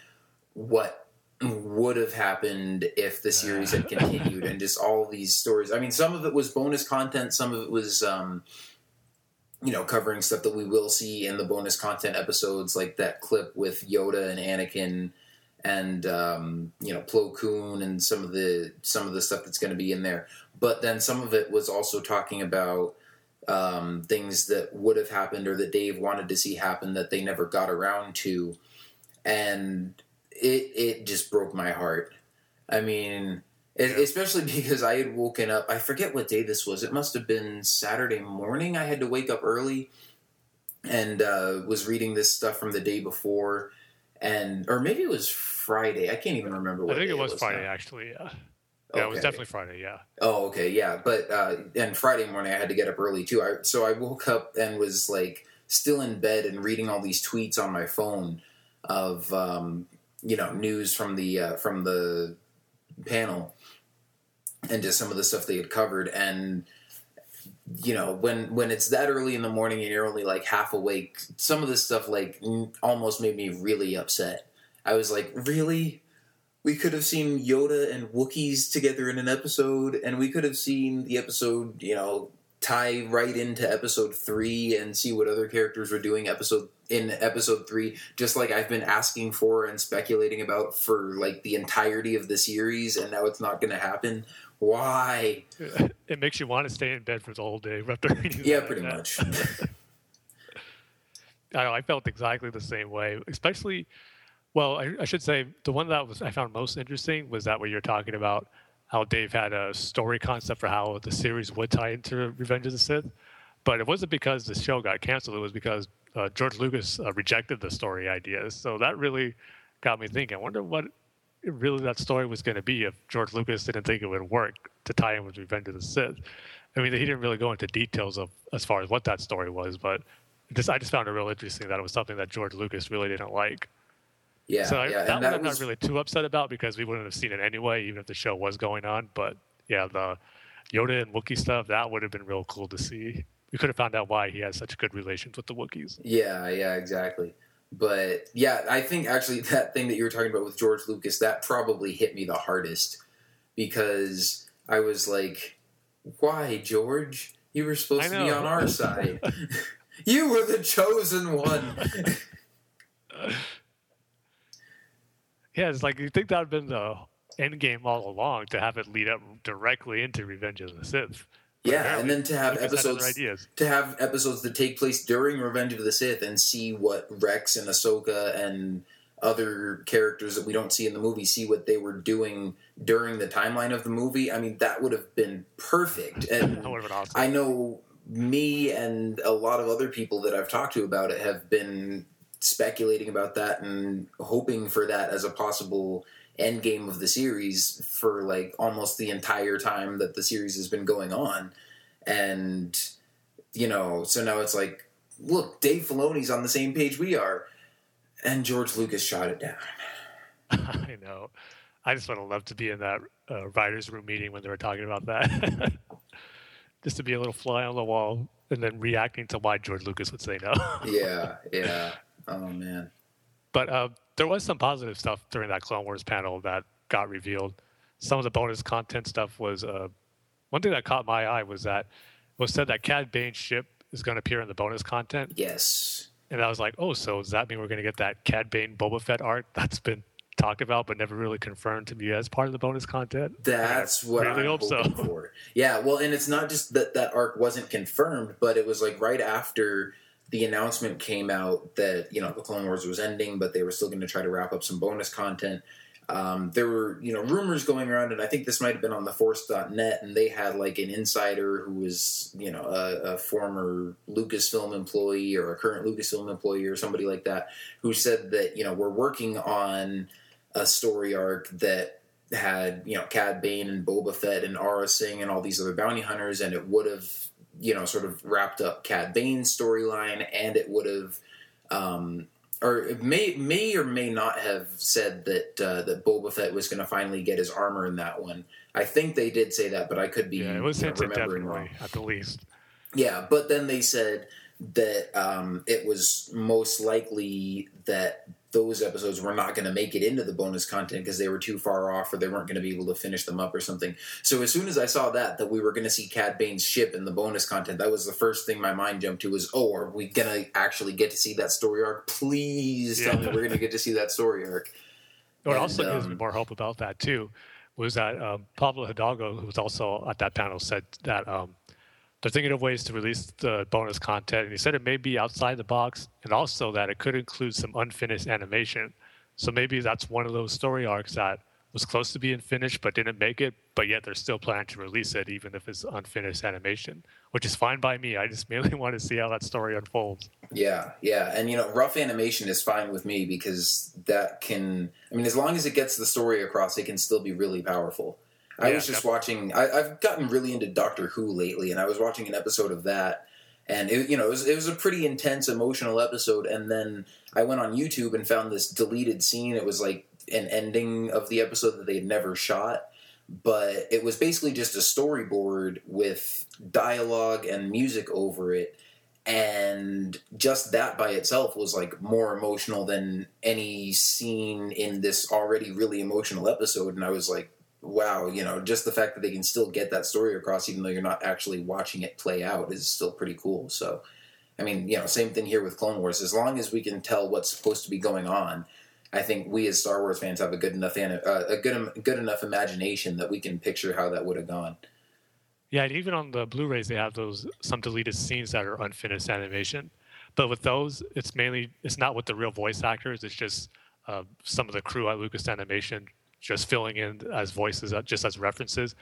what would have happened if the series had continued and just all these stories. I mean, some of it was bonus content, some of it was, um, you know, covering stuff that we will see in the bonus content episodes, like that clip with Yoda and Anakin and, um, you know, Plo Koon and some of the some of the stuff that's going to be in there. But then some of it was also talking about um, things that would have happened or that Dave wanted to see happen that they never got around to. And it it just broke my heart. I mean, it, yeah. especially because I had woken up. I forget what day this was. It must have been Saturday morning. I had to wake up early and uh, was reading this stuff from the day before. and Or maybe it was Friday. I can't even remember what day it was. I think it was, it was Friday, now. actually, yeah. Yeah, okay. It was definitely Friday, yeah. Oh, okay, yeah. But, uh, and Friday morning I had to get up early, too. I, so I woke up and was, like, still in bed and reading all these tweets on my phone of, um, you know, news from the uh, from the panel and just some of the stuff they had covered. And, you know, when, when it's that early in the morning and you're only, like, half awake, some of this stuff, like, almost made me really upset. I was like, really? We could have seen Yoda and Wookiees together in an episode, and we could have seen the episode, you know, tie right into episode three and see what other characters were doing episode in episode three, just like I've been asking for and speculating about for, like, the entirety of the series, and now it's not going to happen. Why? It makes you want to stay in bed for the whole day after reading Yeah, pretty that. much. I know, I felt exactly the same way, especially... Well, I, I should say the one that was I found most interesting was that where you're talking about how Dave had a story concept for how the series would tie into Revenge of the Sith. But it wasn't because the show got canceled. It was because uh, George Lucas uh, rejected the story ideas. So that really got me thinking. I wonder what really that story was going to be if George Lucas didn't think it would work to tie in with Revenge of the Sith. I mean, he didn't really go into details of as far as what that story was. But just, I just found it real interesting that it was something that George Lucas really didn't like. Yeah, so I, yeah, that, that one I'm was... not really too upset about because we wouldn't have seen it anyway, even if the show was going on. But yeah, the Yoda and Wookiee stuff, that would have been real cool to see. We could have found out why he has such good relations with the Wookiees. Yeah, yeah, exactly. But yeah, I think actually that thing that you were talking about with George Lucas, that probably hit me the hardest because I was like, why, George? You were supposed to be on our side. You were the chosen one. Yeah, it's like you think that would have been the end game all along to have it lead up directly into Revenge of the Sith. But yeah, and then to have episodes to have episodes that take place during Revenge of the Sith and see what Rex and Ahsoka and other characters that we don't see in the movie see what they were doing during the timeline of the movie. I mean, that would have been perfect. And that would have been awesome. I know me and a lot of other people that I've talked to about it have been speculating about that and hoping for that as a possible end game of the series for like almost the entire time that the series has been going on. And, you know, so now it's like, look, Dave Filoni's on the same page we are. And George Lucas shot it down. I know. I just would have loved to be in that uh, writer's room meeting when they were talking about that. Just to be a little fly on the wall and then reacting to why George Lucas would say no. Yeah, yeah. Oh, man. But uh, there was some positive stuff during that Clone Wars panel that got revealed. Some of the bonus content stuff was... Uh, one thing that caught my eye was that was said that Cad Bane's ship is going to appear in the bonus content. Yes. And I was like, oh, so does that mean we're going to get that Cad Bane Boba Fett art that's been talked about but never really confirmed to be as part of the bonus content? That's I what really I'm hope hoping so. for. Yeah, well, and it's not just that that arc wasn't confirmed, but it was like right after... The announcement came out that, you know, the Clone Wars was ending, but they were still going to try to wrap up some bonus content. Um, there were, you know, rumors going around, and I think this might have been on the force dot net, and they had, like, an insider who was, you know, a, a former Lucasfilm employee or a current Lucasfilm employee or somebody like that, who said that, you know, we're working on a story arc that had, you know, Cad Bane and Boba Fett and Aurra Sing and all these other bounty hunters, and it would have, you know, sort of wrapped up Cad Bane's storyline, and it would have... Um, or it may may or may not have said that uh, that Boba Fett was going to finally get his armor in that one. I think they did say that, but I could be yeah, it was you know, remembering wrong. At the least. Yeah, but then they said that um, it was most likely that those episodes were not going to make it into the bonus content because they were too far off or they weren't going to be able to finish them up or something. So as soon as I saw that, that we were going to see Cad Bane's ship in the bonus content, that was the first thing my mind jumped to was, oh, are we going to actually get to see that story arc? Please tell yeah. me we're going to get to see that story arc. What and, also um, gives me more hope about that, too, was that um, Pablo Hidalgo, who was also at that panel, said that um, they're thinking of ways to release the bonus content, and he said it may be outside the box, and also that it could include some unfinished animation. So maybe that's one of those story arcs that was close to being finished but didn't make it, but yet they're still planning to release it even if it's unfinished animation, which is fine by me. I just merely want to see how that story unfolds. Yeah, yeah. And, you know, rough animation is fine with me because that can... I mean, as long as it gets the story across, it can still be really powerful. I yeah, was just definitely. watching, I, I've gotten really into Doctor Who lately, and I was watching an episode of that, and it, you know, it was, it was a pretty intense, emotional episode, and then I went on YouTube and found this deleted scene. It was like an ending of the episode that they had never shot, but it was basically just a storyboard with dialogue and music over it, and just that by itself was like more emotional than any scene in this already really emotional episode, and I was like, wow, you know, just the fact that they can still get that story across even though you're not actually watching it play out is still pretty cool. So, I mean, you know, same thing here with Clone Wars. As long as we can tell what's supposed to be going on, I think we as Star Wars fans have a good enough uh, a good good enough imagination that we can picture how that would have gone. Yeah, and even on the Blu-rays, they have those some deleted scenes that are unfinished animation. But with those, it's mainly, it's not with the real voice actors. It's just uh, some of the crew at Lucas Animation just filling in as voices, just as references.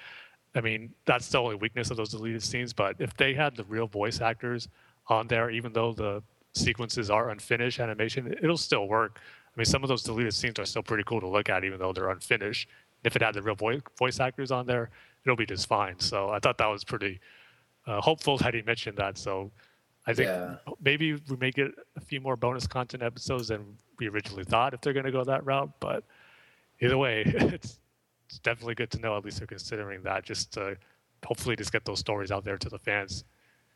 I mean, that's the only weakness of those deleted scenes, but if they had the real voice actors on there, even though the sequences are unfinished animation, it'll still work. I mean, some of those deleted scenes are still pretty cool to look at, even though they're unfinished. If it had the real vo- voice actors on there, it'll be just fine. So I thought that was pretty uh, hopeful that he mentioned that. So I think yeah. maybe we may get a few more bonus content episodes than we originally thought if they're going to go that route, but... Either way, it's, it's definitely good to know at least they're considering that, just to hopefully just get those stories out there to the fans.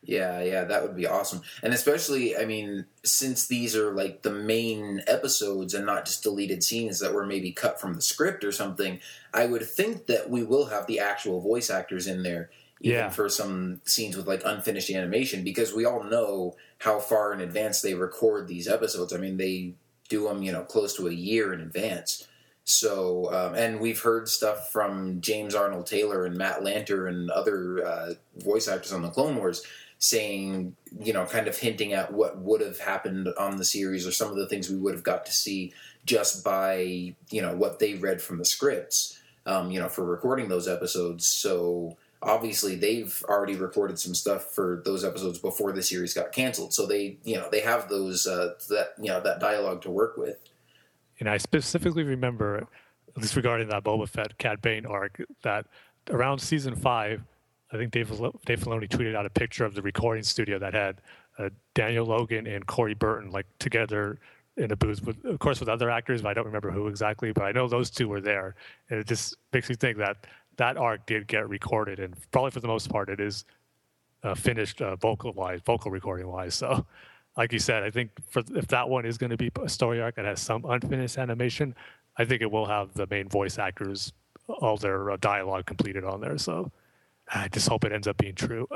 Yeah, yeah, that would be awesome. And especially, I mean, since these are like the main episodes and not just deleted scenes that were maybe cut from the script or something, I would think that we will have the actual voice actors in there. Even yeah. for some scenes with, like, unfinished animation, because we all know how far in advance they record these episodes. I mean, they do them, you know, close to a year in advance. So, um, and we've heard stuff from James Arnold Taylor and Matt Lanter and other uh, voice actors on the Clone Wars saying, you know, kind of hinting at what would have happened on the series or some of the things we would have got to see just by, you know, what they read from the scripts, um, you know, for recording those episodes. So obviously they've already recorded some stuff for those episodes before the series got canceled. So they, you know, they have those, uh, that, you know, that dialogue to work with. And I specifically remember, at least regarding that Boba Fett, Cad Bane arc, that around season five, I think Dave, Dave Filoni tweeted out a picture of the recording studio that had uh, Daniel Logan and Corey Burton like together in a booth, with, of course, with other actors, but I don't remember who exactly, but I know those two were there. And it just makes me think that that arc did get recorded, and probably for the most part, it is uh, finished uh, vocal-wise, vocal recording-wise, so... Like you said, I think for, if that one is going to be a story arc that has some unfinished animation, I think it will have the main voice actors, all their uh, dialogue completed on there. So I just hope it ends up being true.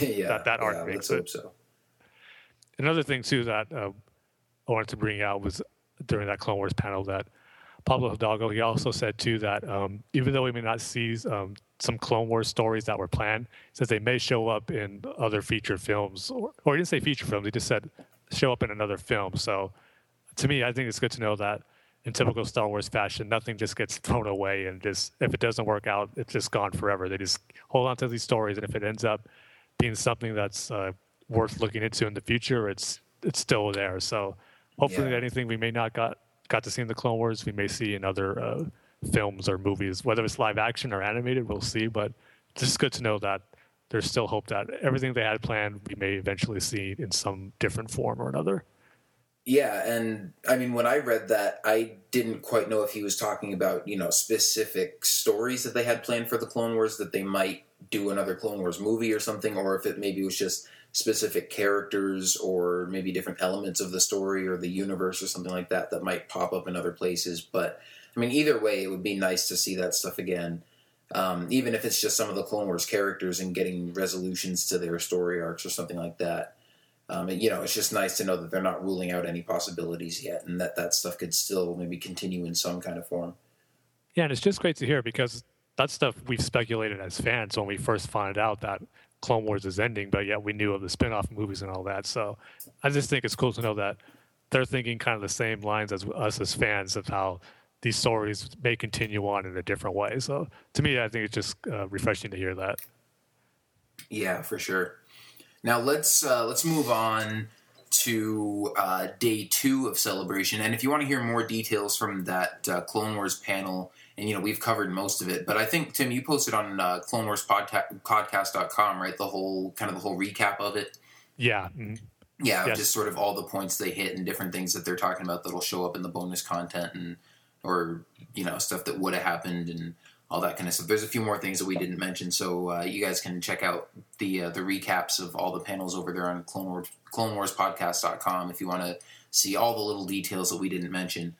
yeah, that that arc yeah, makes let's it. Hope so. Another thing, too, that uh, I wanted to bring out was during that Clone Wars panel that Pablo Hidalgo, he also said, too, that um, even though we may not see um, some Clone Wars stories that were planned, he says they may show up in other feature films. Or, or he didn't say feature films, he just said show up in another film. So to me, I think it's good to know that in typical Star Wars fashion, nothing just gets thrown away, and just if it doesn't work out, it's just gone forever. They just hold on to these stories, and if it ends up being something that's uh, worth looking into in the future, it's it's still there. So hopefully, yeah. anything we may not got got to see in the Clone Wars, we may see in other uh, films or movies, whether it's live action or animated. We'll see, but it's just good to know that there's still hope that everything they had planned, we may eventually see in some different form or another. Yeah, and I mean, when I read that, I didn't quite know if he was talking about, you know, specific stories that they had planned for the Clone Wars, that they might do another Clone Wars movie or something, or if it maybe was just specific characters or maybe different elements of the story or the universe or something like that that might pop up in other places. But, I mean, either way, it would be nice to see that stuff again, um, even if it's just some of the Clone Wars characters and getting resolutions to their story arcs or something like that. Um, you know, it's just nice to know that they're not ruling out any possibilities yet, and that that stuff could still maybe continue in some kind of form. Yeah, and it's just great to hear, because that stuff we've speculated as fans when we first found out that Clone Wars is ending, but yet we knew of the spin-off movies and all that. So I just think it's cool to know that they're thinking kind of the same lines as us as fans of how these stories may continue on in a different way. So to me, I think it's just uh, refreshing to hear that. Yeah, for sure. Now let's uh, let's move on to uh, day two of Celebration, and if you want to hear more details from that uh, Clone Wars panel, and you know we've covered most of it, but I think Tim, you posted on uh, Clone Wars podca- podcast dot com, right? The whole kind of the whole recap of it. Yeah, mm-hmm. yeah, yes. Just sort of all the points they hit and different things that they're talking about that'll show up in the bonus content, and or you know stuff that would have happened and all that kind of stuff. There's a few more things that we didn't mention, so uh, you guys can check out the uh, the recaps of all the panels over there on Clone Wars, clone wars podcast dot com if you want to see all the little details that we didn't mention.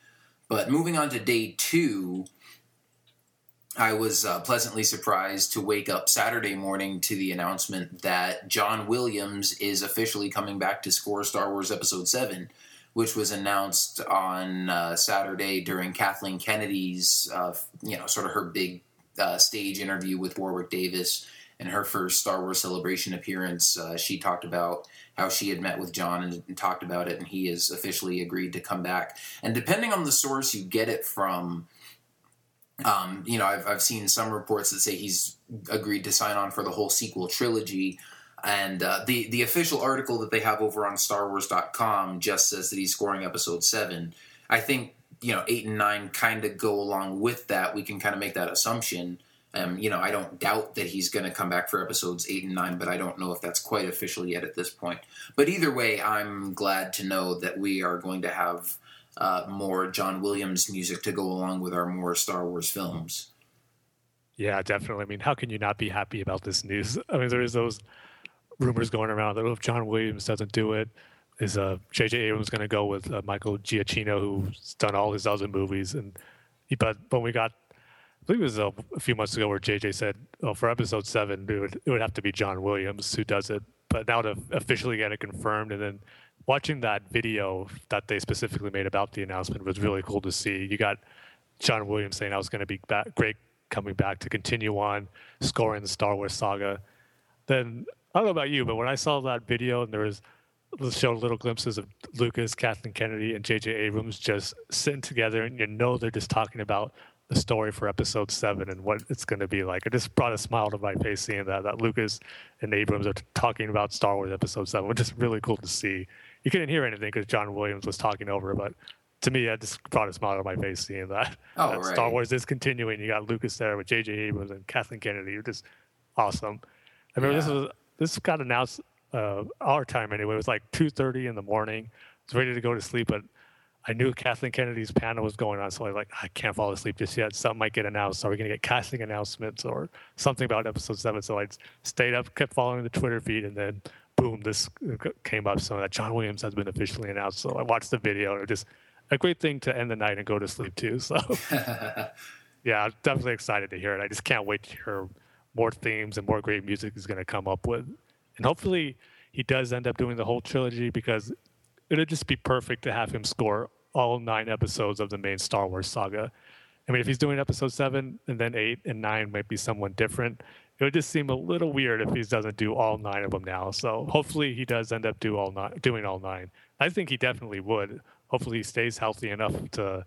But moving on to day two, I was uh, pleasantly surprised to wake up Saturday morning to the announcement that John Williams is officially coming back to score Star Wars Episode seven, which was announced on uh, Saturday during Kathleen Kennedy's, uh, you know, sort of her big uh, stage interview with Warwick Davis and her first Star Wars Celebration appearance. Uh, she talked about how she had met with John and, and talked about it, and he has officially agreed to come back. And depending on the source you get it from, um, you know, I've, I've seen some reports that say he's agreed to sign on for the whole sequel trilogy. And uh, the, the official article that they have over on star wars dot com just says that he's scoring Episode seven. I think, you know, eight and nine kind of go along with that. We can kind of make that assumption. Um, you know, I don't doubt that he's going to come back for Episodes eight and nine, but I don't know if that's quite official yet at this point. But either way, I'm glad to know that we are going to have uh, more John Williams music to go along with our more Star Wars films. Yeah, definitely. I mean, how can you not be happy about this news? I mean, there is those rumors going around that if John Williams doesn't do it, is uh, J J Abrams going to go with uh, Michael Giacchino, who's done all his other movies? And but when we got, I believe it was a, a few months ago, where J J said, "Oh, for Episode seven, it would, it would have to be John Williams who does it." But now to officially get it confirmed, and then watching that video that they specifically made about the announcement was really cool to see. You got John Williams saying, "I was going to be back, great coming back to continue on scoring the Star Wars saga." Then, I don't know about you, but when I saw that video and there was showed little glimpses of Lucas, Kathleen Kennedy, and J J Abrams just sitting together, and you know they're just talking about the story for Episode seven and what it's going to be like. It just brought a smile to my face seeing that that Lucas and Abrams are talking about Star Wars Episode seven, which is really cool to see. You couldn't hear anything because John Williams was talking over it, but to me, it just brought a smile to my face seeing that, oh, that right. Star Wars is continuing. You got Lucas there with J J Abrams and Kathleen Kennedy. You're just awesome. I remember yeah. this was... This got announced uh, our time anyway. It was like two thirty in the morning. I was ready to go to sleep, but I knew Kathleen Kennedy's panel was going on, so I was like, I can't fall asleep just yet. Something might get announced. Are we going to get casting announcements or something about Episode seven? So I stayed up, kept following the Twitter feed, and then boom, this came up. So that John Williams has been officially announced. So I watched the video, and it was just a great thing to end the night and go to sleep too. So yeah, I'm definitely excited to hear it. I just can't wait to hear more themes and more great music he's going to come up with. And hopefully he does end up doing the whole trilogy, because it would just be perfect to have him score all nine episodes of the main Star Wars saga. I mean, if he's doing Episode seven and then eight and nine might be someone different, it would just seem a little weird if he doesn't do all nine of them now. So hopefully he does end up do all nine, doing all nine. I think he definitely would. Hopefully he stays healthy enough to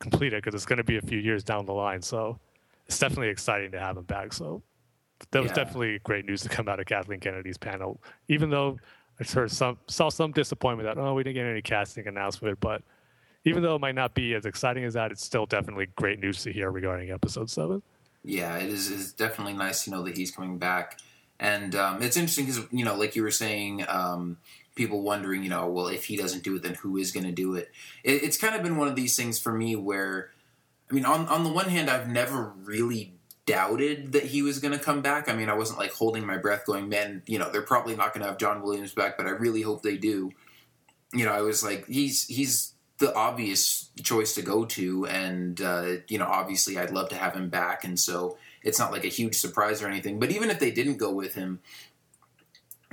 complete it because it's going to be a few years down the line. So it's definitely exciting to have him back. So that was yeah. definitely great news to come out of Kathleen Kennedy's panel, even though I heard some, saw some disappointment that, oh, we didn't get any casting announcement. But even though it might not be as exciting as that, it's still definitely great news to hear regarding Episode seven. Yeah, it is it's definitely nice to know that he's coming back. And um, it's interesting because, you know, like you were saying, um, people wondering, you know, well, if he doesn't do it, then who is going to do it? it? It's kind of been one of these things for me where, I mean, on, on the one hand, I've never really doubted that he was going to come back. I mean, I wasn't like holding my breath going, man, you know, they're probably not going to have John Williams back, but I really hope they do. You know, I was like, he's he's the obvious choice to go to. And, uh, you know, obviously I'd love to have him back. And so it's not like a huge surprise or anything, but even if they didn't go with him,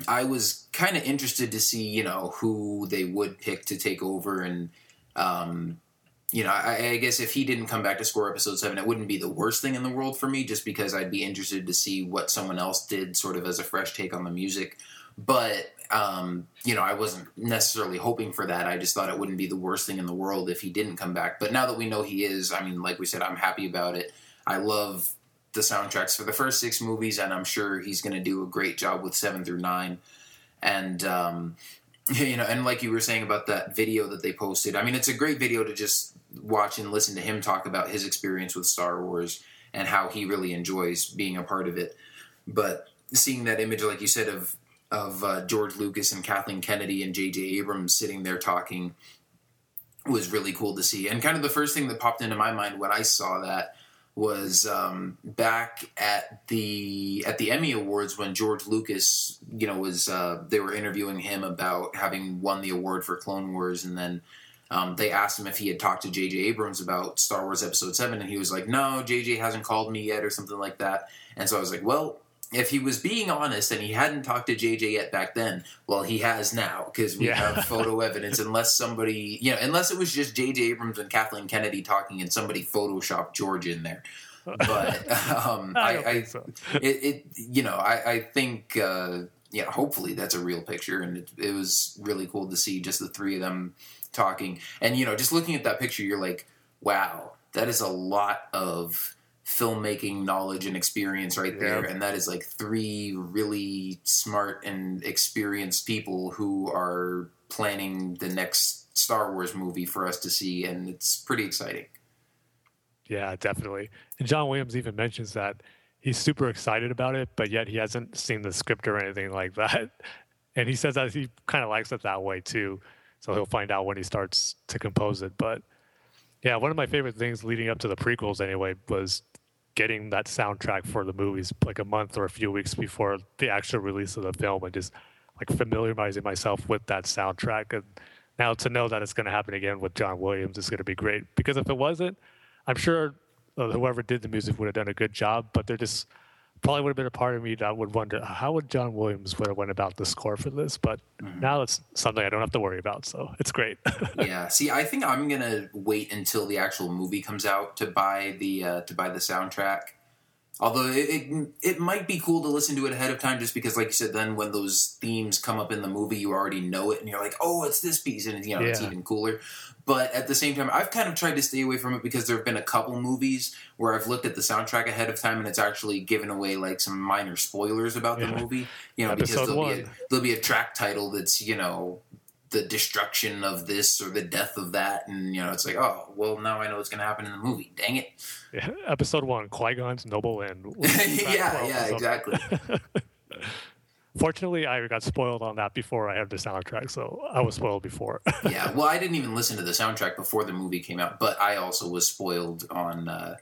I was kind of interested to see, you know, who they would pick to take over. And, um, you know, I, I guess if he didn't come back to score episode seven, it wouldn't be the worst thing in the world for me, just because I'd be interested to see what someone else did sort of as a fresh take on the music. But, um, you know, I wasn't necessarily hoping for that. I just thought it wouldn't be the worst thing in the world if he didn't come back. But now that we know he is, I mean, like we said, I'm happy about it. I love the soundtracks for the first six movies, and I'm sure he's going to do a great job with seven through nine. And, um, you know, and like you were saying about that video that they posted, I mean, it's a great video to just watch and listen to him talk about his experience with Star Wars and how he really enjoys being a part of it. But seeing that image, like you said, of, of uh, George Lucas and Kathleen Kennedy and J J Abrams sitting there talking was really cool to see. And kind of the first thing that popped into my mind when I saw that was um, back at the at the Emmy Awards when George Lucas, you know, was uh, they were interviewing him about having won the award for Clone Wars, and then um, they asked him if he had talked to J J Abrams about Star Wars Episode seven, and he was like, "No, J J hasn't called me yet," or something like that. And so I was like, "Well, if he was being honest and he hadn't talked to J J yet back then, well, he has now because we yeah. have photo evidence." Unless somebody, you know, unless it was just J J Abrams and Kathleen Kennedy talking and somebody photoshopped George in there. But um, I, I, I think so. it, it, you know, I, I think, uh, yeah, hopefully that's a real picture, and it, it was really cool to see just the three of them talking. And you know, just looking at that picture, you're like, wow, that is a lot of filmmaking knowledge and experience right there. Yeah. And that is like three really smart and experienced people who are planning the next Star Wars movie for us to see. And it's pretty exciting. Yeah, definitely. And John Williams even mentions that he's super excited about it, but yet he hasn't seen the script or anything like that. And he says that he kind of likes it that way too. So he'll find out when he starts to compose it. But yeah, one of my favorite things leading up to the prequels anyway was getting that soundtrack for the movies like a month or a few weeks before the actual release of the film, and just like familiarizing myself with that soundtrack. And now to know that it's going to happen again with John Williams is going to be great, because if it wasn't, I'm sure whoever did the music would have done a good job, but there just probably would have been a part of me that would wonder how would John Williams would have went about the score for this. But mm-hmm. now it's something I don't have to worry about, so it's great. Yeah, see, I think I'm gonna wait until the actual movie comes out to buy the uh, to buy the soundtrack. Although it, it it might be cool to listen to it ahead of time, just because, like you said, then when those themes come up in the movie, you already know it, and you're like, oh, it's this piece, and you know yeah. it's even cooler. But at the same time, I've kind of tried to stay away from it because there have been a couple movies where I've looked at the soundtrack ahead of time, and it's actually given away like some minor spoilers about yeah. the movie. You know, Episode because there'll be, a, there'll be a track title that's, you know, the destruction of this or the death of that, and you know it's like, oh well, now I know what's going to happen in the movie. Dang it! Yeah, episode one, Qui-Gon's noble end. yeah, yeah, exactly. Fortunately, I got spoiled on that before I had the soundtrack, so I was spoiled before. yeah, well, I didn't even listen to the soundtrack before the movie came out, but I also was spoiled on uh,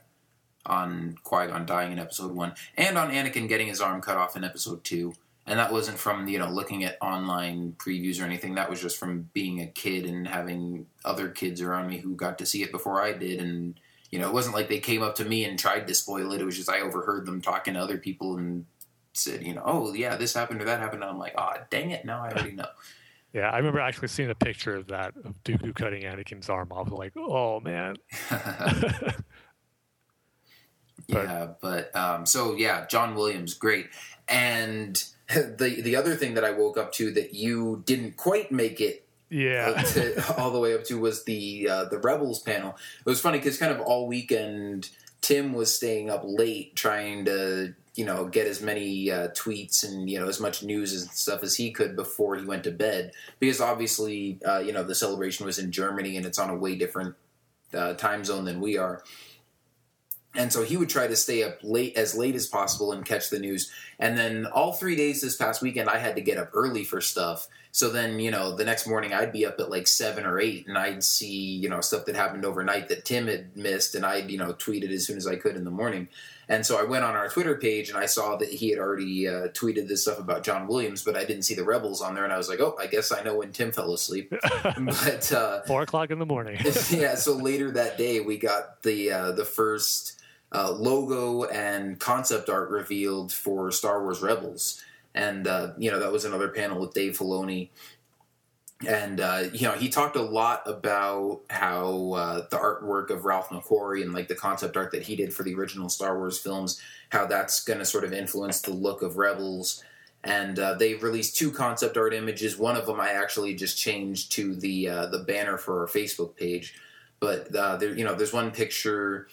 on Qui-Gon dying in episode one, and on Anakin getting his arm cut off in episode two. And that wasn't from, you know, looking at online previews or anything. That was just from being a kid and having other kids around me who got to see it before I did. And, you know, it wasn't like they came up to me and tried to spoil it. It was just I overheard them talking to other people and said, you know, oh, yeah, this happened or that happened. And I'm like, ah, dang it. Now I already know. Yeah, I remember actually seeing a picture of that, of Dooku cutting Anakin's arm off. Like, oh, man. yeah, but um, so, yeah, John Williams, great. And the the other thing that I woke up to that you didn't quite make it yeah, to, all the way up to was the uh, the Rebels panel. It was funny because kind of all weekend Tim was staying up late trying to, you know, get as many uh, tweets and, you know, as much news and stuff as he could before he went to bed. Because obviously, uh, you know, the celebration was in Germany and it's on a way different uh, time zone than we are. And so he would try to stay up late as late as possible and catch the news. And then all three days this past weekend, I had to get up early for stuff. So then, you know, the next morning I'd be up at like seven or eight and I'd see, you know, stuff that happened overnight that Tim had missed, and I'd, you know, tweet it as soon as I could in the morning. And so I went on our Twitter page and I saw that he had already uh, tweeted this stuff about John Williams, but I didn't see the Rebels on there. And I was like, oh, I guess I know when Tim fell asleep. But uh, Four o'clock in the morning. Yeah, so later that day we got the uh, the first uh, logo and concept art revealed for Star Wars Rebels. And, uh, you know, that was another panel with Dave Filoni. And, uh, you know, he talked a lot about how uh, the artwork of Ralph McQuarrie and, like, the concept art that he did for the original Star Wars films, how that's going to sort of influence the look of Rebels. And uh, they released two concept art images. One of them I actually just changed to the uh, the banner for our Facebook page. But, uh, there, you know, there's one picture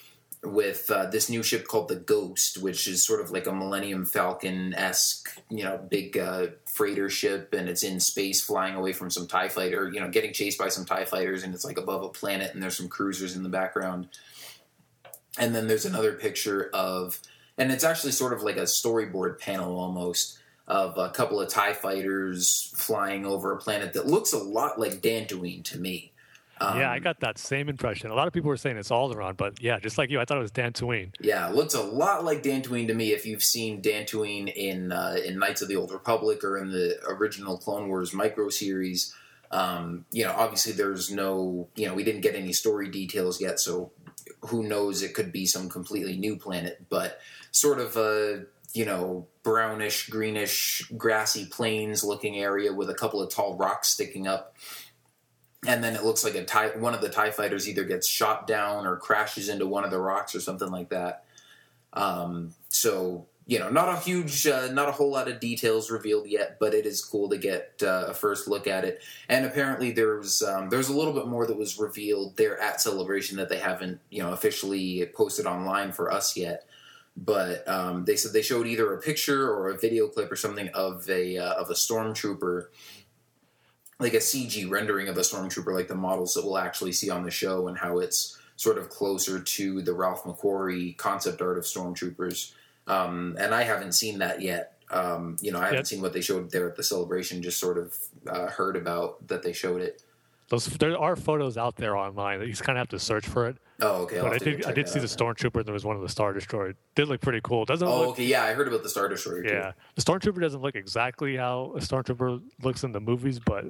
with uh, this new ship called the Ghost, which is sort of like a Millennium Falcon-esque, you know, big uh, freighter ship, and it's in space flying away from some TIE fighter, you know, getting chased by some TIE fighters, and it's like above a planet, and there's some cruisers in the background. And then there's another picture of, and it's actually sort of like a storyboard panel almost, of a couple of TIE fighters flying over a planet that looks a lot like Dantooine to me. Um, yeah, I got that same impression. A lot of people were saying it's Alderaan, but yeah, just like you, I thought it was Dantooine. Yeah, it looks a lot like Dantooine to me if you've seen Dantooine in uh, in Knights of the Old Republic or in the original Clone Wars micro series. Um, you know, obviously there's no, you know, we didn't get any story details yet, so who knows, it could be some completely new planet, but sort of a, you know, brownish, greenish, grassy plains looking area with a couple of tall rocks sticking up. And then it looks like a tie, one of the TIE fighters either gets shot down or crashes into one of the rocks or something like that. Um, so, you know, not a huge, uh, not a whole lot of details revealed yet, but it is cool to get uh, a first look at it. And apparently there's um, there's a little bit more that was revealed there at Celebration that they haven't, you know, officially posted online for us yet. But um, they said they showed either a picture or a video clip or something of a uh, of a stormtrooper, like a C G rendering of a stormtrooper, like the models that we'll actually see on the show, and how it's sort of closer to the Ralph McQuarrie concept art of stormtroopers. Um, and I haven't seen that yet. Um, you know, I haven't yep. seen what they showed there at the celebration, just sort of uh, heard about that they showed it. Those, there are photos out there online. You just kind of have to search for it. Oh, okay. But I did, I did see the stormtrooper, and there was one of the Star Destroyer. It did look pretty cool. Doesn't oh, look, okay. Yeah, I heard about the Star Destroyer, too. Yeah. The stormtrooper doesn't look exactly how a stormtrooper looks in the movies, but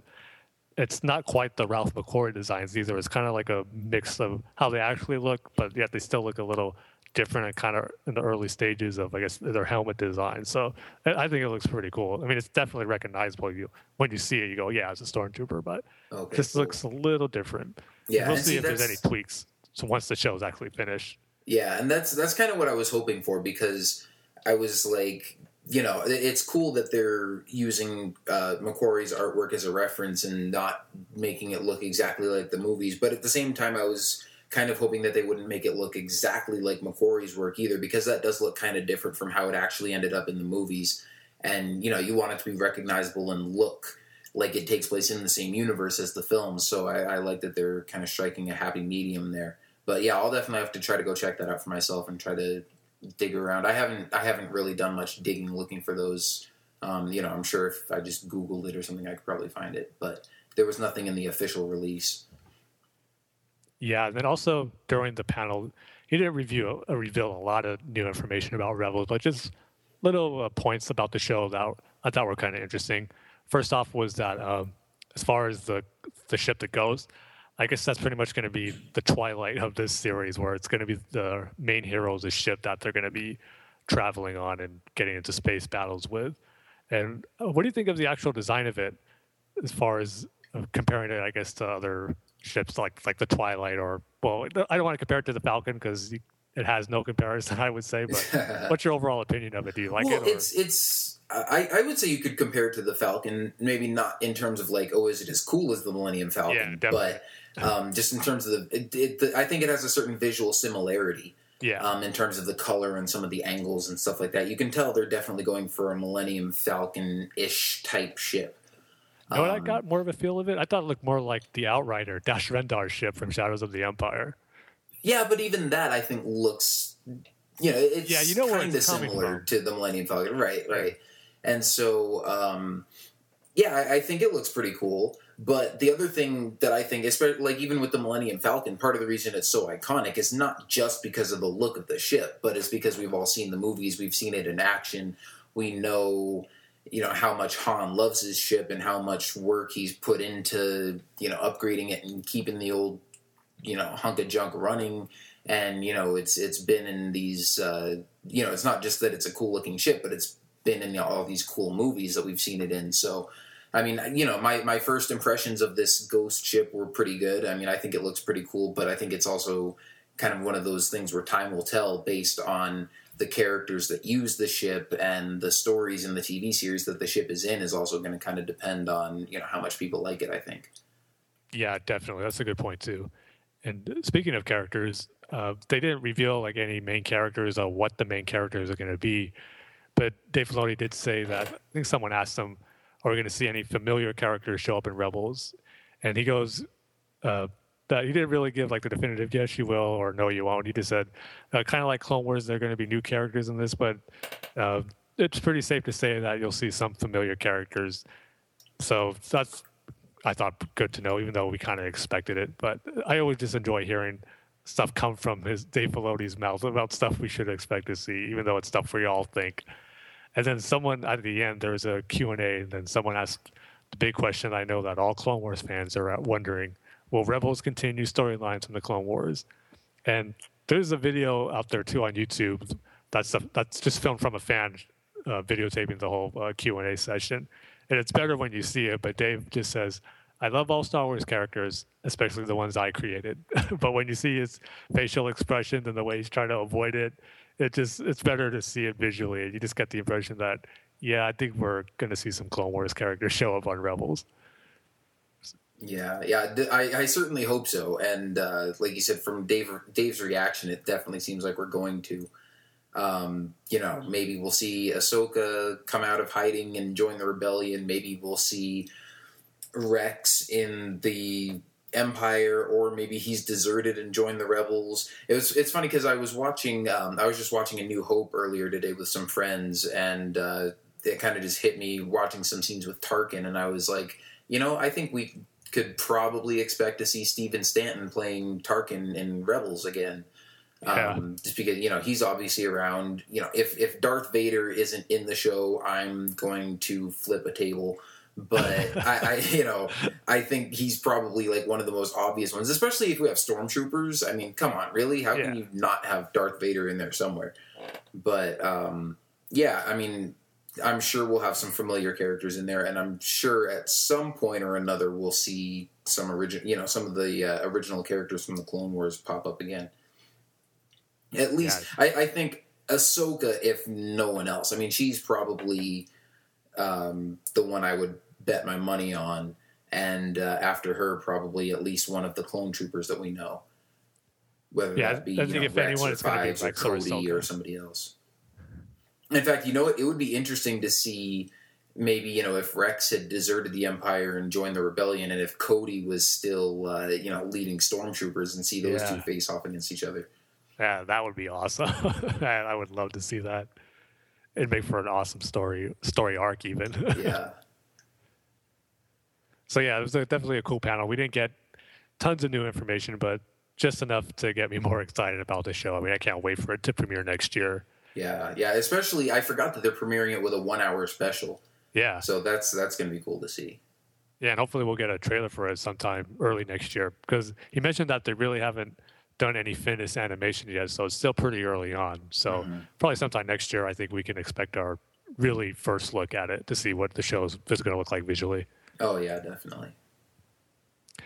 it's not quite the Ralph McQuarrie designs either. It's kind of like a mix of how they actually look, but yet they still look a little different and kind of in the early stages of, I guess, their helmet design. So I think it looks pretty cool. I mean, it's definitely recognizable. You when you see it, you go, yeah, it's a stormtrooper, but okay, this cool. looks a little different. Yeah, we'll see if there's any tweaks. So once the show's actually finished. Yeah, and that's that's kind of what I was hoping for, because I was like, you know, it's cool that they're using uh, McQuarrie's artwork as a reference and not making it look exactly like the movies. But at the same time, I was kind of hoping that they wouldn't make it look exactly like McQuarrie's work either, because that does look kind of different from how it actually ended up in the movies. And, you know, you want it to be recognizable and look like it takes place in the same universe as the film. So I, I like that they're kind of striking a happy medium there. But yeah, I'll definitely have to try to go check that out for myself and try to dig around. I haven't, I haven't really done much digging looking for those. Um, you know, I'm sure if I just Googled it or something, I could probably find it. But there was nothing in the official release. Yeah, and then also during the panel, he didn't review uh, reveal a lot of new information about Rebels, but just little uh, points about the show that I thought were kind of interesting. First off, was that um, as far as the the ship that goes, I guess that's pretty much going to be the twilight of this series, where it's going to be the main heroes' ship that they're going to be traveling on and getting into space battles with. And what do you think of the actual design of it, as far as comparing it, I guess, to other ships like like the Twilight? Or, well, I don't want to compare it to the Falcon because it has no comparison, I would say. But yeah. What's your overall opinion of it? Do you like well, it? Or? It's it's. I, I would say you could compare it to the Falcon, maybe not in terms of like, oh, is it as cool as the Millennium Falcon? Yeah, definitely. But um, just in terms of the, it, it, the, I think it has a certain visual similarity. Yeah. Um, in terms of the color and some of the angles and stuff like that, you can tell they're definitely going for a Millennium Falcon-ish type ship. You know what, I got more of a feel of it. I thought it looked more like the Outrider, Dash Rendar's ship from Shadows of the Empire. Yeah, but even that, I think, looks, you know, it's yeah, you know kind of similar to the Millennium Falcon. Right, right. And so, um, yeah, I, I think it looks pretty cool. But the other thing that I think, especially like even with the Millennium Falcon, part of the reason it's so iconic is not just because of the look of the ship, but it's because we've all seen the movies, we've seen it in action, we know... you know, how much Han loves his ship and how much work he's put into, you know, upgrading it and keeping the old, you know, hunk of junk running. And, you know, it's it's been in these, uh, you know, it's not just that it's a cool-looking ship, but it's been in all these cool movies that we've seen it in. So, I mean, you know, my, my first impressions of this Ghost ship were pretty good. I mean, I think it looks pretty cool, but I think it's also kind of one of those things where time will tell based on the characters that use the ship and the stories in the T V series that the ship is in is also going to kind of depend on, you know, how much people like it, I think. Yeah, definitely. That's a good point too. And speaking of characters, uh, they didn't reveal like any main characters or what the main characters are going to be, but Dave Filoni did say that, I think someone asked him, are we going to see any familiar characters show up in Rebels? And he goes, uh, that he didn't really give like the definitive yes you will or no you won't. He just said uh, kind of like Clone Wars, there are going to be new characters in this, but uh, it's pretty safe to say that you'll see some familiar characters. So that's, I thought, good to know, even though we kind of expected it. But I always just enjoy hearing stuff come from his Dave Filoni's mouth about stuff we should expect to see, even though it's stuff we all think. And then someone at the end, there was a Q and A, and then someone asked the big question I know that all Clone Wars fans are wondering. Will Rebels continue storylines from the Clone Wars? And there's a video out there too on YouTube that's a, that's just filmed from a fan uh, videotaping the whole uh, Q and A session. And it's better when you see it, but Dave just says, I love all Star Wars characters, especially the ones I created. But when you see his facial expressions and the way he's trying to avoid it, it just it's better to see it visually. You just get the impression that, yeah, I think we're going to see some Clone Wars characters show up on Rebels. Yeah, yeah, I, I certainly hope so. And uh, like you said, from Dave, Dave's reaction, it definitely seems like we're going to. Um, you know, maybe we'll see Ahsoka come out of hiding and join the rebellion. Maybe we'll see Rex in the Empire, or maybe he's deserted and joined the Rebels. It was, it's funny because I was watching, um, I was just watching A New Hope earlier today with some friends, and uh, it kind of just hit me watching some scenes with Tarkin, and I was like, you know, I think we could probably expect to see Steven Stanton playing Tarkin in Rebels again. Yeah. Um, just because, you know, he's obviously around. You know, if, if Darth Vader isn't in the show, I'm going to flip a table. But I, I, you know, I think he's probably like one of the most obvious ones, especially if we have stormtroopers. I mean, come on, really? How yeah. can you not have Darth Vader in there somewhere? But um, yeah, I mean, I'm sure we'll have some familiar characters in there, and I'm sure at some point or another we'll see some original, you know, some of the uh, original characters from the Clone Wars pop up again. At least, yeah. I, I think Ahsoka, if no one else. I mean, she's probably um, the one I would bet my money on, and uh, after her, probably at least one of the clone troopers that we know. Whether yeah, that be I think you know, if Rex anyone, or Fives be or Cody or somebody else. In fact, you know what? It would be interesting to see maybe, you know, if Rex had deserted the Empire and joined the Rebellion, and if Cody was still, uh, you know, leading stormtroopers, and see those yeah. two face off against each other. Yeah, that would be awesome. I would love to see that. It'd make for an awesome story story arc, even. Yeah. So yeah, it was a, definitely a cool panel. We didn't get tons of new information, but just enough to get me more excited about the show. I mean, I can't wait for it to premiere next year. Yeah, yeah. Especially, I forgot that they're premiering it with a one-hour special. Yeah. So that's that's going to be cool to see. Yeah, and hopefully we'll get a trailer for it sometime early next year, because he mentioned that they really haven't done any finished animation yet, so it's still pretty early on. So mm-hmm. probably sometime next year, I think we can expect our really first look at it to see what the show is, is going to look like visually. Oh, yeah, definitely.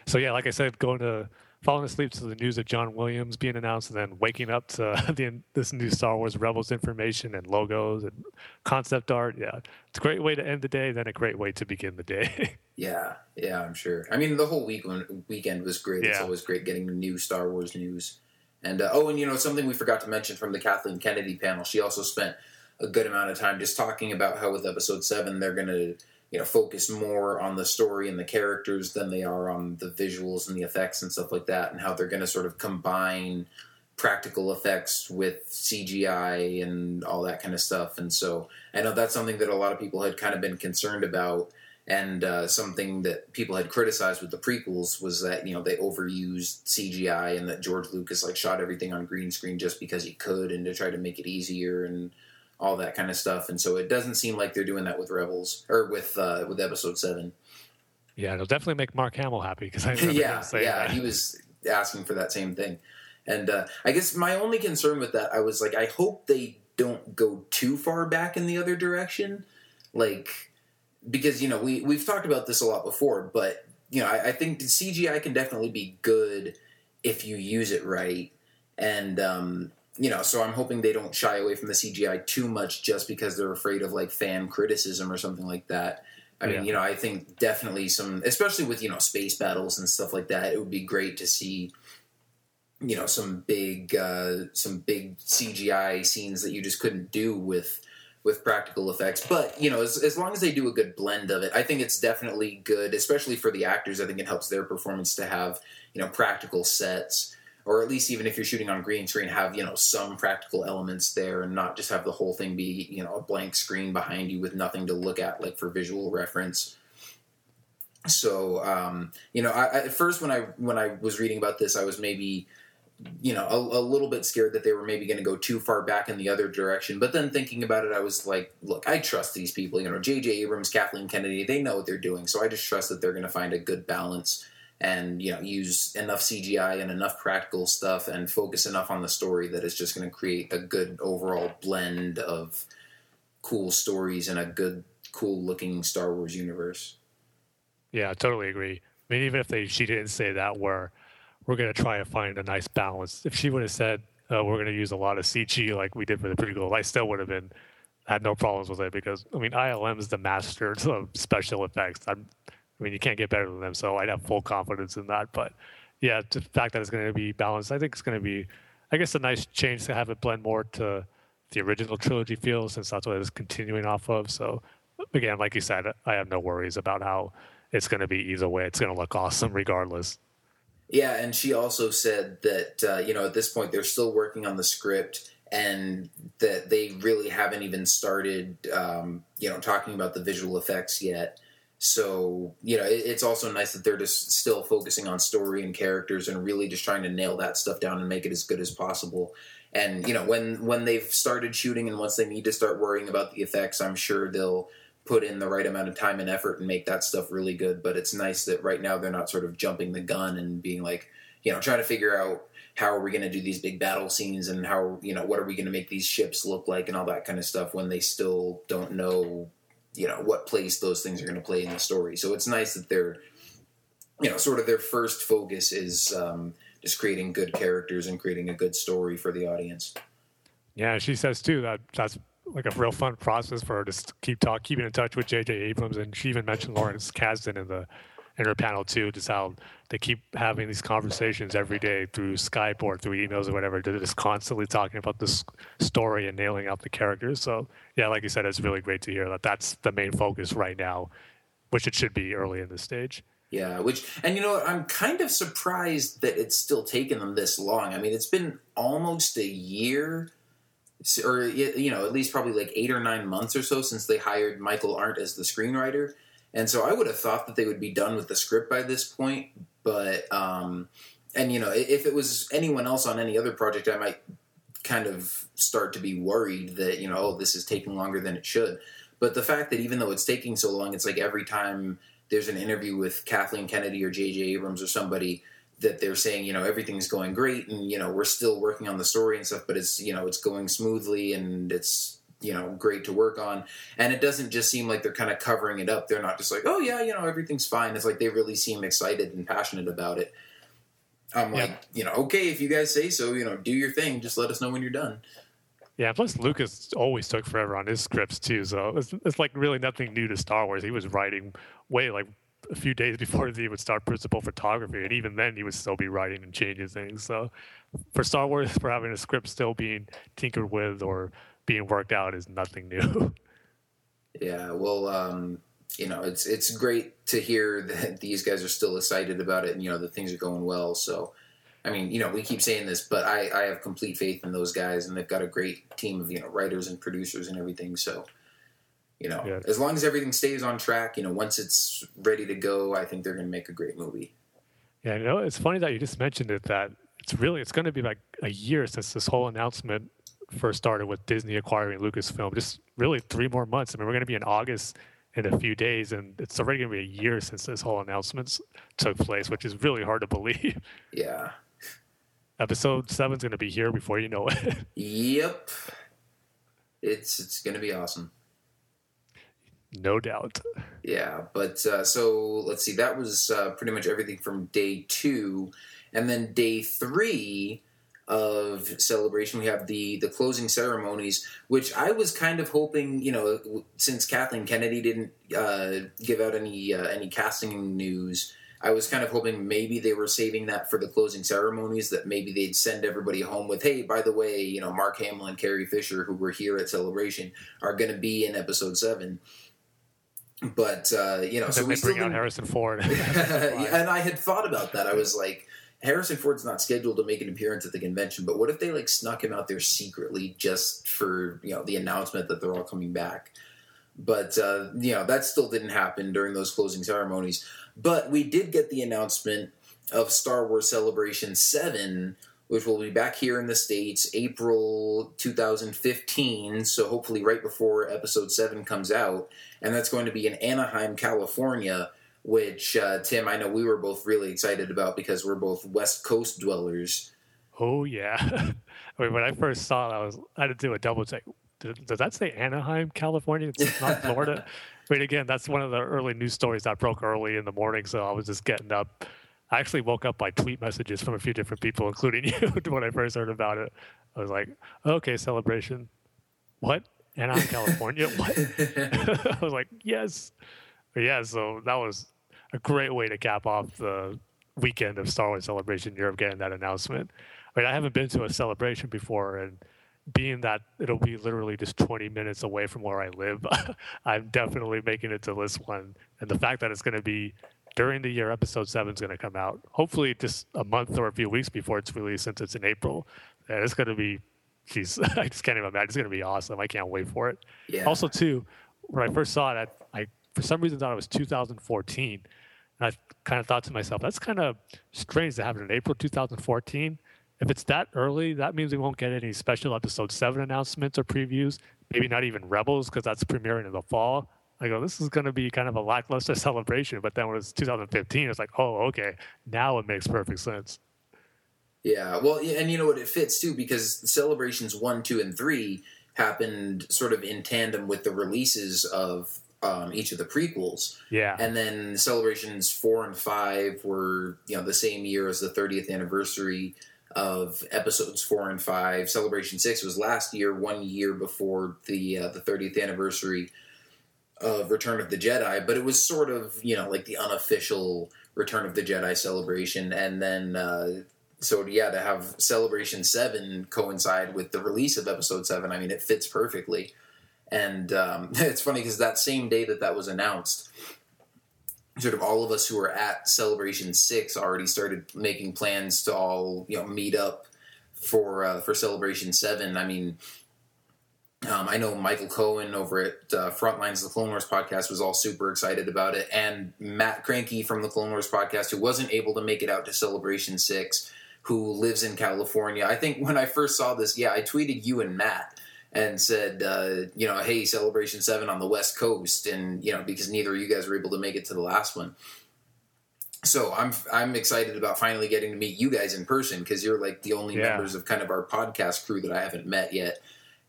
So, yeah, like I said, going to falling asleep to the news of John Williams being announced, and then waking up to the, this new Star Wars Rebels information and logos and concept art. Yeah, it's a great way to end the day, then a great way to begin the day. yeah, yeah, I'm sure. I mean, the whole week weekend was great. Yeah. It's always great getting new Star Wars news. And, uh, oh, and, you know, something we forgot to mention from the Kathleen Kennedy panel, she also spent a good amount of time just talking about how with Episode seven they're going to, you know, focus more on the story and the characters than they are on the visuals and the effects and stuff like that, and how they're going to sort of combine practical effects with C G I and all that kind of stuff. And so I know that's something that a lot of people had kind of been concerned about, and uh, something that people had criticized with the prequels was that, you know, they overused C G I and that George Lucas, like, shot everything on green screen just because he could and to try to make it easier and all that kind of stuff. And so it doesn't seem like they're doing that with Rebels or with uh, with Episode seven. Yeah, it'll definitely make Mark Hamill happy, because I remember yeah, him saying yeah, that. He was asking for that same thing. And uh, I guess my only concern with that, I was like, I hope they don't go too far back in the other direction. Like, because, you know, we, we've talked about this a lot before, but, you know, I, I think C G I can definitely be good if you use it right. And, um, you know, so I'm hoping they don't shy away from the C G I too much just because they're afraid of, like, fan criticism or something like that. I yeah. mean, you know, I think definitely some, especially with, you know, space battles and stuff like that, it would be great to see, you know, some big, uh, some big C G I scenes that you just couldn't do with, with practical effects. But, you know, as, as long as they do a good blend of it, I think it's definitely good, especially for the actors. I think it helps their performance to have, you know, practical sets. Or at least even if you're shooting on green screen, have, you know, some practical elements there and not just have the whole thing be, you know, a blank screen behind you with nothing to look at, like, for visual reference. So, um, you know, I, at first when I when I was reading about this, I was maybe, you know, a, a little bit scared that they were maybe going to go too far back in the other direction. But then thinking about it, I was like, look, I trust these people. You know, J J Abrams, Kathleen Kennedy, they know what they're doing. So I just trust that they're going to find a good balance and, you know, use enough C G I and enough practical stuff and focus enough on the story that it's just going to create a good overall blend of cool stories and a good, cool-looking Star Wars universe. Yeah, I totally agree. I mean, even if they, she didn't say that, where we're going to try and find a nice balance. If she would have said, uh, we're going to use a lot of C G like we did for the prequel, I still would have been had no problems with it because, I mean, I L M is the master of special effects. I'm... I mean, you can't get better than them, so I'd have full confidence in that. But, yeah, the fact that it's going to be balanced, I think it's going to be, I guess, a nice change to have it blend more to the original trilogy feel, since that's what it was continuing off of. So, again, like you said, I have no worries about how it's going to be either way. It's going to look awesome regardless. Yeah, and she also said that, uh, you know, at this point they're still working on the script and that they really haven't even started, um, you know, talking about the visual effects yet. So, you know, it's also nice that they're just still focusing on story and characters and really just trying to nail that stuff down and make it as good as possible. And, you know, when, when they've started shooting and once they need to start worrying about the effects, I'm sure they'll put in the right amount of time and effort and make that stuff really good. But it's nice that right now they're not sort of jumping the gun and being like, you know, trying to figure out how are we going to do these big battle scenes and how, you know, what are we going to make these ships look like and all that kind of stuff when they still don't know, you know, what place those things are going to play in the story. So it's nice that they're, you know, sort of their first focus is um, just creating good characters and creating a good story for the audience. Yeah, she says, too, that that's like a real fun process for her to keep talk, keeping in touch with J J Abrams. And she even mentioned Lawrence Kasdan in, the, in her panel, too, just how they keep having these conversations every day through Skype or through emails or whatever. They're just constantly talking about this story and nailing out the characters. So, yeah, like you said, it's really great to hear that that's the main focus right now, which it should be early in the stage. Yeah, which, and you know what, I'm kind of surprised that it's still taken them this long. I mean, it's been almost a year, or, you know, at least probably like eight or nine months or so since they hired Michael Arndt as the screenwriter. And so I would have thought that they would be done with the script by this point. But, um, and you know, if it was anyone else on any other project, I might kind of start to be worried that, you know, oh, this is taking longer than it should. But the fact that even though it's taking so long, it's like every time there's an interview with Kathleen Kennedy or J J Abrams or somebody that they're saying, you know, everything's going great and, you know, we're still working on the story and stuff, but it's, you know, it's going smoothly and it's, you know, great to work on. And it doesn't just seem like they're kind of covering it up. They're not just like, oh yeah, you know, everything's fine. It's like they really seem excited and passionate about it. I'm like, yep. you know, okay, if you guys say so, you know, do your thing. Just let us know when you're done. Yeah, plus Lucas always took forever on his scripts too, so it's, it's like really nothing new to Star Wars. He was writing way like a few days before he would start principal photography, and even then he would still be writing and changing things. So for Star Wars, for having a script still being tinkered with or being worked out is nothing new. Yeah, well, um, you know, it's it's great to hear that these guys are still excited about it and, you know, that things are going well, so... I mean, you know, we keep saying this, but I, I have complete faith in those guys, and they've got a great team of, you know, writers and producers and everything. So, you know, yeah. as long as everything stays on track, you know, once it's ready to go, I think they're going to make a great movie. Yeah, you know, it's funny that you just mentioned it, that it's really, it's going to be like a year since this whole announcement first started with Disney acquiring Lucasfilm. Just really three more months. I mean, we're going to be in August in a few days, and it's already going to be a year since this whole announcement took place, which is really hard to believe. Yeah. Episode seven's going to be here before you know it. Yep. It's it's going to be awesome. No doubt. Yeah, but uh, so let's see. That was uh, pretty much everything from day two. And then day three of Celebration, we have the, the closing ceremonies, which I was kind of hoping, you know, since Kathleen Kennedy didn't uh, give out any uh, any casting news, I was kind of hoping maybe they were saving that for the closing ceremonies, that maybe they'd send everybody home with, hey, by the way, you know, Mark Hamill and Carrie Fisher, who were here at Celebration, are going to be in Episode seven. But, uh, you know... And so we bring out Harrison Ford. And I had thought about that. I was like, Harrison Ford's not scheduled to make an appearance at the convention, but what if they, like, snuck him out there secretly just for, you know, the announcement that they're all coming back? But, uh, you know, that still didn't happen during those closing ceremonies. But we did get the announcement of Star Wars Celebration seven, which will be back here in the States April twenty fifteen, so hopefully right before Episode seven comes out. And that's going to be in Anaheim, California, which, uh, Tim, I know we were both really excited about because we're both West Coast dwellers. Oh, yeah. I mean, when I first saw it, I, was, I had to do a double take. Does that say Anaheim, California? It's not Florida. I mean, again, that's one of the early news stories that broke early in the morning, so I was just getting up. I actually woke up by tweet messages from a few different people, including you, when I first heard about it. I was like, okay, Celebration. What? Anaheim, California? What? I was like, yes. But yeah, so that was a great way to cap off the weekend of Star Wars Celebration Europe, getting that announcement. I mean, I haven't been to a Celebration before, and being that it'll be literally just twenty minutes away from where I live, I'm definitely making it to this one. And the fact that it's going to be during the year Episode seven is going to come out, hopefully just a month or a few weeks before it's released, since it's in April. And it's going to be, geez, I just can't even imagine. It's going to be awesome. I can't wait for it. Yeah. Also, too, when I first saw it, I, I for some reason thought it was two thousand fourteen. And I kind of thought to myself, that's kind of strange to happen in April twenty fourteen. If it's that early, that means we won't get any special Episode seven announcements or previews, maybe not even Rebels, because that's premiering in the fall. I go, this is going to be kind of a lackluster celebration, but then when it's two thousand fifteen, it's like, oh, okay, now it makes perfect sense. Yeah, well, and you know what, it fits, too, because the Celebrations one, two, and three happened sort of in tandem with the releases of um, each of the prequels. Yeah. And then Celebrations four and five were, you know, the same year as the thirtieth anniversary of Episodes four and five. Celebration six was last year, one year before the uh, the thirtieth anniversary of Return of the Jedi, but it was sort of, you know, like the unofficial Return of the Jedi celebration. And then, uh, so yeah, to have Celebration seven coincide with the release of Episode seven, I mean, it fits perfectly. And um, it's funny because that same day that that was announced, sort of all of us who were at Celebration six already started making plans to all, you know, meet up for uh, for Celebration seven. I mean, um, I know Michael Cohen over at uh, Frontlines, the Clone Wars podcast, was all super excited about it. And Matt Cranky from the Clone Wars podcast, who wasn't able to make it out to Celebration six, who lives in California. I think when I first saw this, yeah, I tweeted you and Matt and said, uh, you know, hey, Celebration seven on the West Coast, and, you know, because neither of you guys were able to make it to the last one. So I'm I'm excited about finally getting to meet you guys in person, because you're, like, the only yeah. members of kind of our podcast crew that I haven't met yet.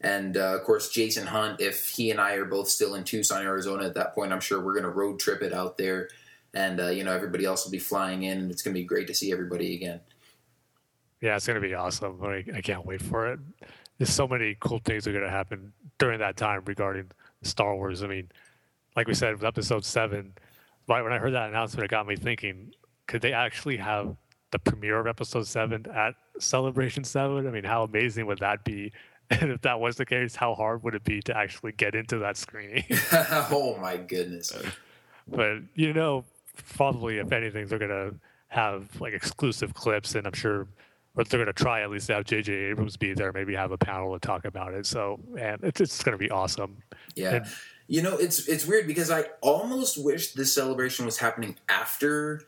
And, uh, of course, Jason Hunt, if he and I are both still in Tucson, Arizona at that point, I'm sure we're going to road trip it out there, and, uh, you know, everybody else will be flying in, and it's going to be great to see everybody again. Yeah, it's going to be awesome. Like, I can't wait for it. There's so many cool things that are going to happen during that time regarding Star Wars. I mean, like we said, with Episode seven, right when I heard that announcement, it got me thinking, could they actually have the premiere of Episode seven at Celebration seven? I mean, how amazing would that be? And if that was the case, how hard would it be to actually get into that screening? Oh, my goodness. But, you know, probably, if anything, they're going to have, like, exclusive clips, and I'm sure... But they're going to try at least to have J J Abrams be there, maybe have a panel to talk about it. So, man, it's, it's going to be awesome. Yeah. And, you know, it's it's weird because I almost wish this celebration was happening after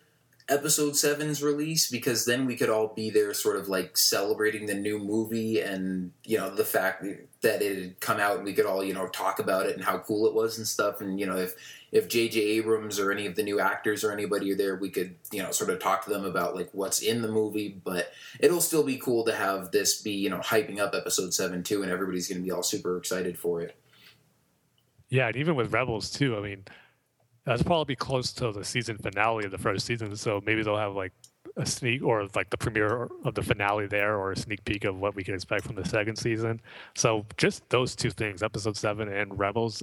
Episode seven's release, because then we could all be there sort of like celebrating the new movie and, you know, the fact that it had come out, and we could all, you know, talk about it and how cool it was and stuff. And, you know, if if J J Abrams or any of the new actors or anybody are there, we could, you know, sort of talk to them about, like, what's in the movie. But it'll still be cool to have this be, you know, hyping up Episode seven, too, and everybody's going to be all super excited for it. Yeah, and even with Rebels, too, I mean, that's probably close to the season finale of the first season, so maybe they'll have, like, a sneak or, like, the premiere of the finale there, or a sneak peek of what we can expect from the second season. So just those two things, Episode seven and Rebels,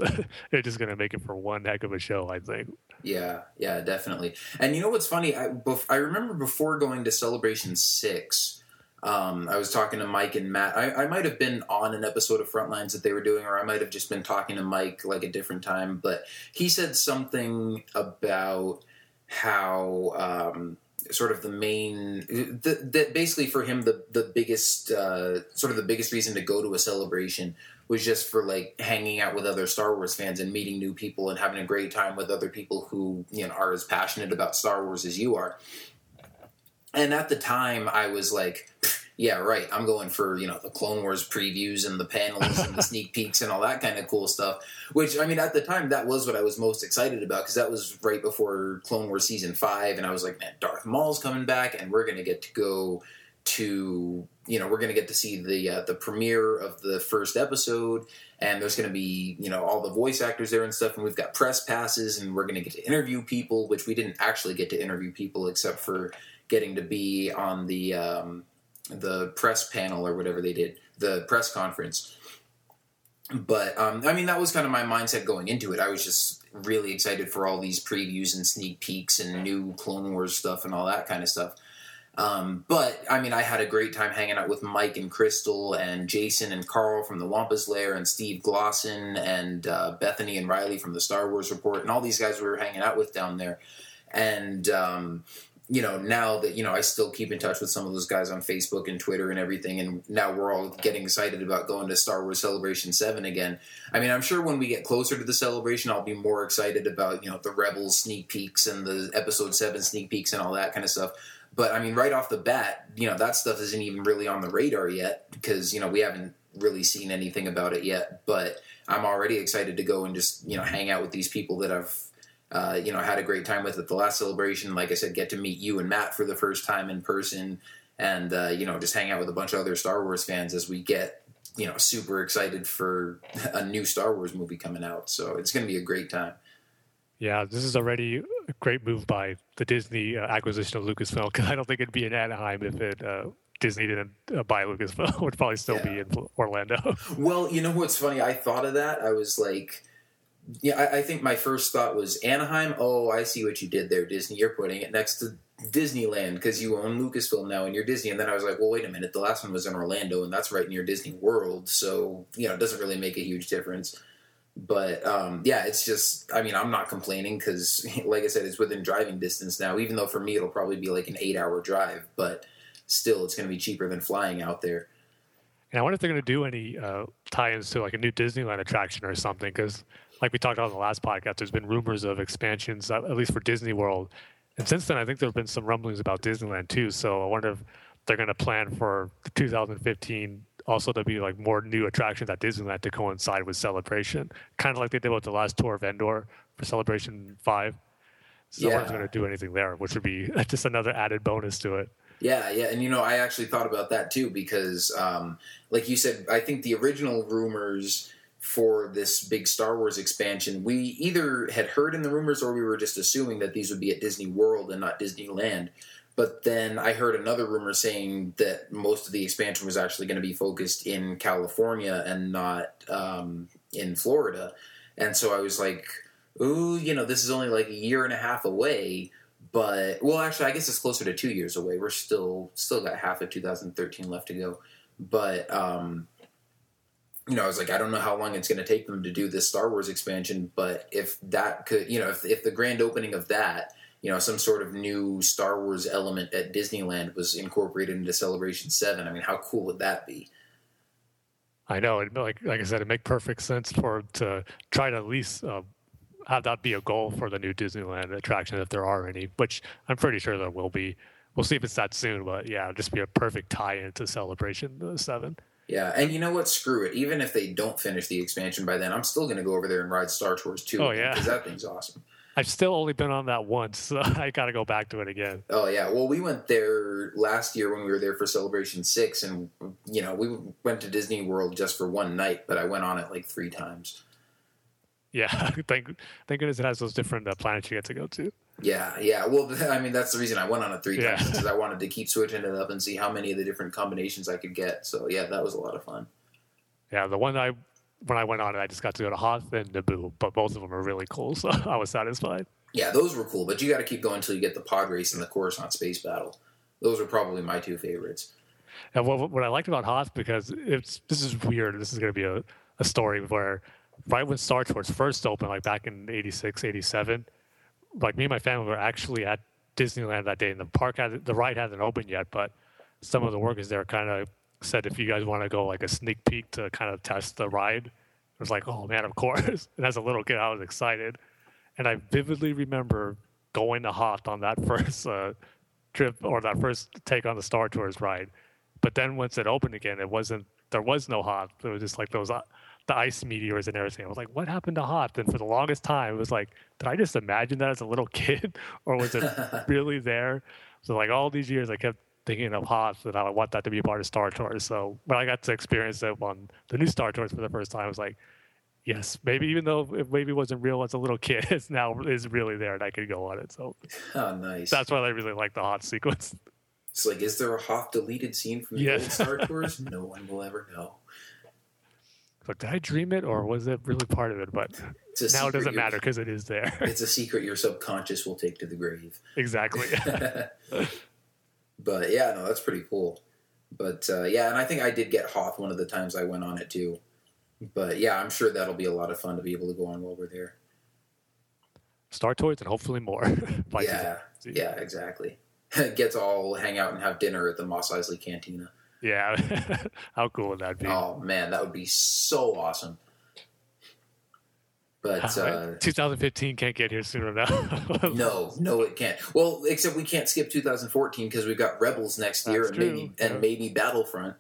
they're just going to make it for one heck of a show, I think. Yeah, yeah, definitely. And you know what's funny? I, bef- I remember before going to Celebration six, um, I was talking to Mike and Matt. I, I might have been on an episode of Frontlines that they were doing, or I might have just been talking to Mike, like, a different time. But he said something about how... Um, sort of the main that the, basically for him the the biggest uh sort of the biggest reason to go to a celebration was just for, like, hanging out with other Star Wars fans and meeting new people and having a great time with other people who, you know, are as passionate about Star Wars as you are. And at the time I was like, yeah, right, I'm going for, you know, the Clone Wars previews and the panels and the sneak peeks and all that kind of cool stuff, which, I mean, at the time, that was what I was most excited about, because that was right before Clone Wars Season five, and I was like, man, Darth Maul's coming back, and we're going to get to go to, you know, we're going to get to see the uh, the premiere of the first episode, and there's going to be, you know, all the voice actors there and stuff, and we've got press passes, and we're going to get to interview people, which we didn't actually get to interview people except for getting to be on the... Um, the press panel or whatever they did, the press conference. But, um, I mean, that was kind of my mindset going into it. I was just really excited for all these previews and sneak peeks and new Clone Wars stuff and all that kind of stuff. Um, but, I mean, I had a great time hanging out with Mike and Crystal and Jason and Carl from the Wampus Lair and Steve Glosson and uh, Bethany and Riley from the Star Wars Report and all these guys we were hanging out with down there. And, um... you know, now that, you know, I still keep in touch with some of those guys on Facebook and Twitter and everything, and now we're all getting excited about going to Star Wars Celebration seven again. I mean, I'm sure when we get closer to the celebration, I'll be more excited about, you know, the Rebels sneak peeks and the Episode seven sneak peeks and all that kind of stuff. But, I mean, right off the bat, you know, that stuff isn't even really on the radar yet because, you know, we haven't really seen anything about it yet. But I'm already excited to go and just, you know, hang out with these people that I've, Uh, you know, I had a great time with at the last celebration. Like I said, get to meet you and Matt for the first time in person and, uh, you know, just hang out with a bunch of other Star Wars fans as we get, you know, super excited for a new Star Wars movie coming out. So it's going to be a great time. Yeah, this is already a great move by the Disney uh, acquisition of Lucasfilm, because I don't think it'd be in Anaheim if it... Uh... Disney didn't buy Lucasfilm. Would probably still yeah. be in Orlando. Well, you know what's funny? I thought of that. I was like, yeah, I, I think my first thought was Anaheim. Oh, I see what you did there, Disney. You're putting it next to Disneyland because you own Lucasfilm now and you're Disney. And then I was like, well, wait a minute. The last one was in Orlando, and that's right near Disney World. So, you know, it doesn't really make a huge difference. But, um, yeah, it's just, I mean, I'm not complaining because, like I said, it's within driving distance now, even though for me it'll probably be like an eight-hour drive. But still, it's going to be cheaper than flying out there. And I wonder if they're going to do any uh, tie-ins to like a new Disneyland attraction or something, because like we talked about in the last podcast, there's been rumors of expansions, at least for Disney World. And since then, I think there have been some rumblings about Disneyland too. So I wonder if they're going to plan for two thousand fifteen also to be like more new attractions at Disneyland to coincide with Celebration, kind of like they did with the last tour of Endor for Celebration five. So yeah. No one's going to do anything there, which would be just another added bonus to it. Yeah, yeah, and you know, I actually thought about that too because, um, like you said, I think the original rumors for this big Star Wars expansion, we either had heard in the rumors or we were just assuming that these would be at Disney World and not Disneyland. But then I heard another rumor saying that most of the expansion was actually going to be focused in California and not um, in Florida. And so I was like, ooh, you know, this is only like a year and a half away. But, well, actually, I guess it's closer to two years away. We're still still got half of two thousand thirteen left to go. But, um, you know, I was like, I don't know how long it's going to take them to do this Star Wars expansion. But if that could, you know, if if the grand opening of that, you know, some sort of new Star Wars element at Disneyland was incorporated into Celebration seven, I mean, how cool would that be? I know. It, like like I said, it makes perfect sense for to try to at least uh, have that be a goal for the new Disneyland attraction, if there are any, which I'm pretty sure there will be. We'll see if it's that soon, but yeah, it'll just be a perfect tie-in to Celebration seven. Yeah, and you know what? Screw it. Even if they don't finish the expansion by then, I'm still going to go over there and ride Star Tours two. Oh, yeah. Because that thing's awesome. I've still only been on that once, so I got to go back to it again. Oh, yeah. Well, we went there last year when we were there for Celebration six, and, you know, we went to Disney World just for one night, but I went on it like three times. Yeah, thank, thank goodness it has those different uh, planets you get to go to. Yeah, yeah. Well, I mean, that's the reason I went on it three times, because yeah. I wanted to keep switching it up and see how many of the different combinations I could get. So, yeah, that was a lot of fun. Yeah, the one I... When I went on it, I just got to go to Hoth and Naboo, but both of them are really cool, so I was satisfied. Yeah, those were cool, but you got to keep going until you get the pod race and the Coruscant space battle. Those are probably my two favorites. And what, what I liked about Hoth, because it's this is weird, this is going to be a, a story where right when Star Tours first opened, like back in eighty-six, eighty-seven, like me and my family were actually at Disneyland that day, and the park had the ride hasn't opened yet, but some of the workers there kind of said if you guys want to go like a sneak peek to kind of test the ride. It was like, oh man, of course. And as a little kid, I was excited. And I vividly remember going to Hoth on that first uh, trip or that first take on the Star Tours ride. But then once it opened again, it wasn't, there was no Hoth. It was just like those, uh, the ice meteors and everything. I was like, what happened to Hoth? And for the longest time, it was like, did I just imagine that as a little kid? Or was it really there? So like all these years, I kept thinking of Hoth, and I want that to be part of Star Tours. So when I got to experience it on the new Star Tours for the first time, I was like, yes, maybe even though it maybe wasn't real as a little kid, it's now is really there, and I could go on it. So oh, nice. That's why I really like the Hoth sequence. It's like, is there a Hoth deleted scene from the yeah. old Star Tours? No one will ever know. Like, did I dream it, or was it really part of it? But now it doesn't matter because it is there. It's a secret your subconscious will take to the grave. Exactly. But, yeah, no, that's pretty cool. But, uh, yeah, and I think I did get Hoth one of the times I went on it, too. But, yeah, I'm sure that'll be a lot of fun to be able to go on while we're there. Star Tours and hopefully more. yeah, yeah, exactly. Get to all hang out and have dinner at the Mos Eisley Cantina. Yeah, how cool would that be? Oh, man, that would be so awesome. But uh, two thousand fifteen can't get here sooner now. no, no, it can't. Well, except we can't skip two thousand fourteen because we've got Rebels next That's year and true. maybe and yeah. maybe Battlefront.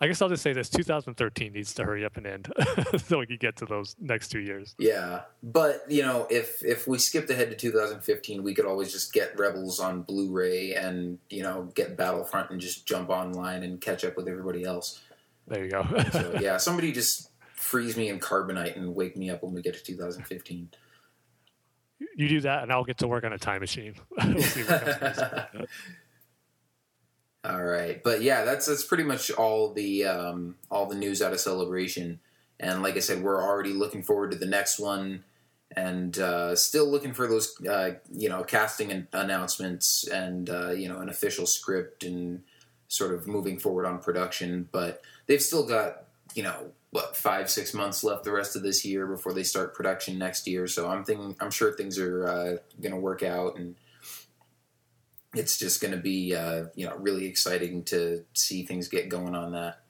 I guess I'll just say this: two thousand thirteen needs to hurry up and end so we can get to those next two years. Yeah, but you know, if if we skipped ahead to two thousand fifteen, we could always just get Rebels on Blu-ray and you know get Battlefront and just jump online and catch up with everybody else. There you go. so, yeah, somebody just. Freeze me in carbonite and wake me up when we get to two thousand fifteen. You do that, and I'll get to work on a time machine. We'll see what comes next. All right, but yeah, that's that's pretty much all the um, all the news out of Celebration. And like I said, we're already looking forward to the next one, and uh, still looking for those uh, you know casting an- announcements and uh, you know an official script and sort of moving forward on production. But they've still got you know. what, five, six months left the rest of this year before they start production next year. So I'm thinking, I'm sure things are uh, going to work out, and it's just going to be, uh, you know, really exciting to see things get going on that.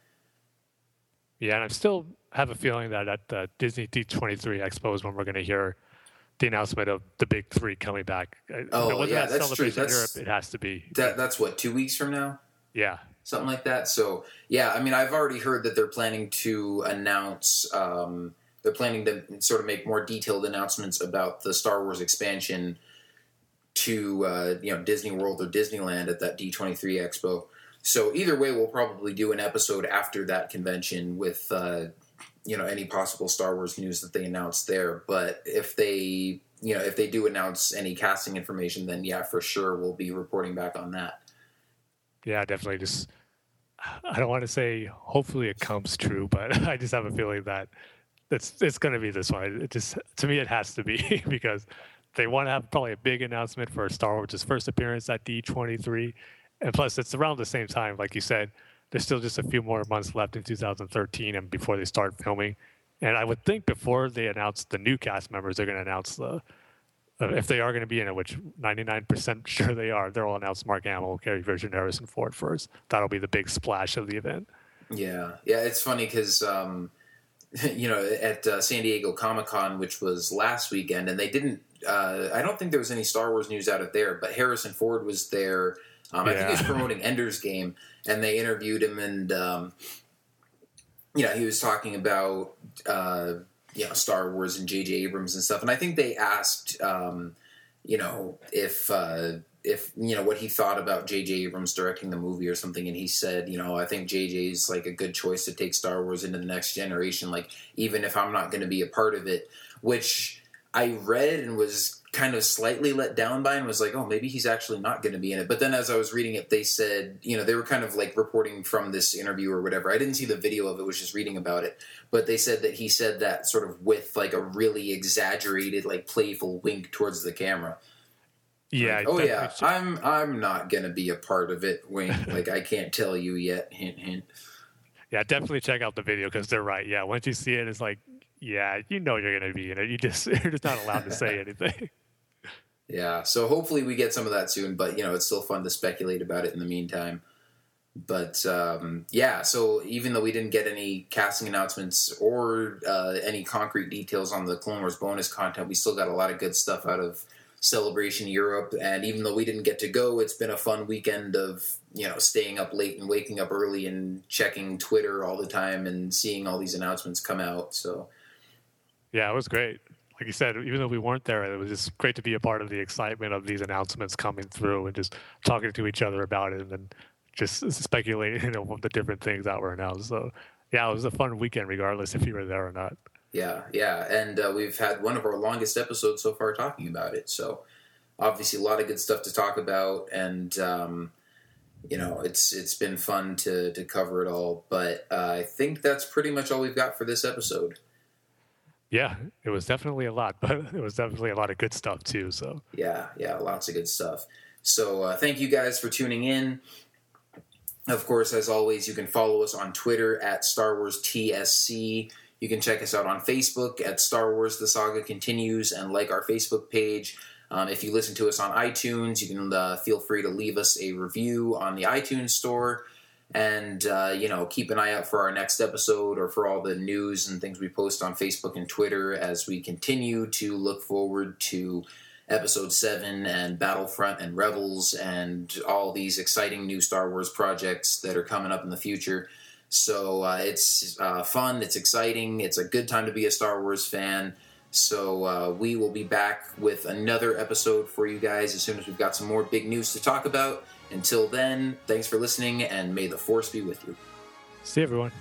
Yeah, and I still have a feeling that at the Disney D twenty-three Expo is when we're going to hear the announcement of the big three coming back. Oh, yeah, that that's true. That's, Europe, it has to be. That, that's what, two weeks from now? Yeah. Something like that. So, yeah, I mean, I've already heard that they're planning to announce, um, they're planning to sort of make more detailed announcements about the Star Wars expansion to, uh, you know, Disney World or Disneyland at that D twenty-three Expo. So either way, we'll probably do an episode after that convention with, uh, you know, any possible Star Wars news that they announce there. But if they you know, if they do announce any casting information, then yeah, for sure we'll be reporting back on that. Yeah, definitely. Just, I don't want to say hopefully it comes true, but I just have a feeling that it's it's going to be this one. It just, to me, it has to be because they want to have probably a big announcement for Star Wars' first appearance at D twenty-three, and plus it's around the same time, like you said. There's still just a few more months left in two thousand thirteen and before they start filming. And I would think before they announce the new cast members, they're going to announce the, uh, if they are going to be in it, which ninety-nine percent sure they are, they'll announce Mark Hamill, Carrie Fisher, and Harrison Ford first. That'll be the big splash of the event. Yeah. Yeah, it's funny because, um, you know, at uh, San Diego Comic-Con, which was last weekend, and they didn't, uh, I don't think there was any Star Wars news out of there, but Harrison Ford was there. Um, I yeah. think he was promoting Ender's Game, and they interviewed him, and um, you know, he was talking about uh, you know, Star Wars and J J Abrams and stuff. And I think they asked, um, you know, if uh, if you know what he thought about J J Abrams directing the movie or something, and he said, you know, I think J J's like a good choice to take Star Wars into the next generation. Like, even if I'm not going to be a part of it, which I read and was kind of slightly let down by, and was like, oh, maybe he's actually not going to be in it. But then as I was reading it, they said, you know, they were kind of like reporting from this interview or whatever. I didn't see the video of it, was just reading about it. But they said that he said that sort of with like a really exaggerated, like playful wink towards the camera. Yeah. Like, oh yeah, should. I'm I'm not going to be a part of it, wink. Like, I can't tell you yet, hint, hint. Yeah, definitely check out the video because they're right. Yeah, once you see it, it's like, yeah, you know you're going to be in it. You just, you're just not allowed to say anything. Yeah, so hopefully we get some of that soon, but, you know, it's still fun to speculate about it in the meantime. But, um, yeah, so even though we didn't get any casting announcements or uh, any concrete details on the Clone Wars bonus content, we still got a lot of good stuff out of Celebration Europe. And even though we didn't get to go, it's been a fun weekend of, you know, staying up late and waking up early and checking Twitter all the time and seeing all these announcements come out. So, yeah, it was great. Like you said, even though we weren't there, it was just great to be a part of the excitement of these announcements coming through and just talking to each other about it and then just speculating, you know, on the different things that were announced. So, yeah, it was a fun weekend regardless if you were there or not. Yeah, yeah, and uh, we've had one of our longest episodes so far talking about it. So, obviously, a lot of good stuff to talk about, and, um, you know, it's it's been fun to, to cover it all. But uh, I think that's pretty much all we've got for this episode. Yeah, it was definitely a lot, but it was definitely a lot of good stuff too. So yeah, yeah, lots of good stuff. So uh, thank you guys for tuning in. Of course, as always, you can follow us on Twitter at Star Wars T S C. You can check us out on Facebook at Star Wars The Saga Continues and like our Facebook page. Um, if you listen to us on iTunes, you can uh, feel free to leave us a review on the iTunes store. And, uh, you know, keep an eye out for our next episode or for all the news and things we post on Facebook and Twitter as we continue to look forward to Episode seven and Battlefront and Rebels and all these exciting new Star Wars projects that are coming up in the future. So uh, it's uh, fun, it's exciting, it's a good time to be a Star Wars fan. So uh, we will be back with another episode for you guys as soon as we've got some more big news to talk about. Until then, thanks for listening, and may the Force be with you. See you, everyone.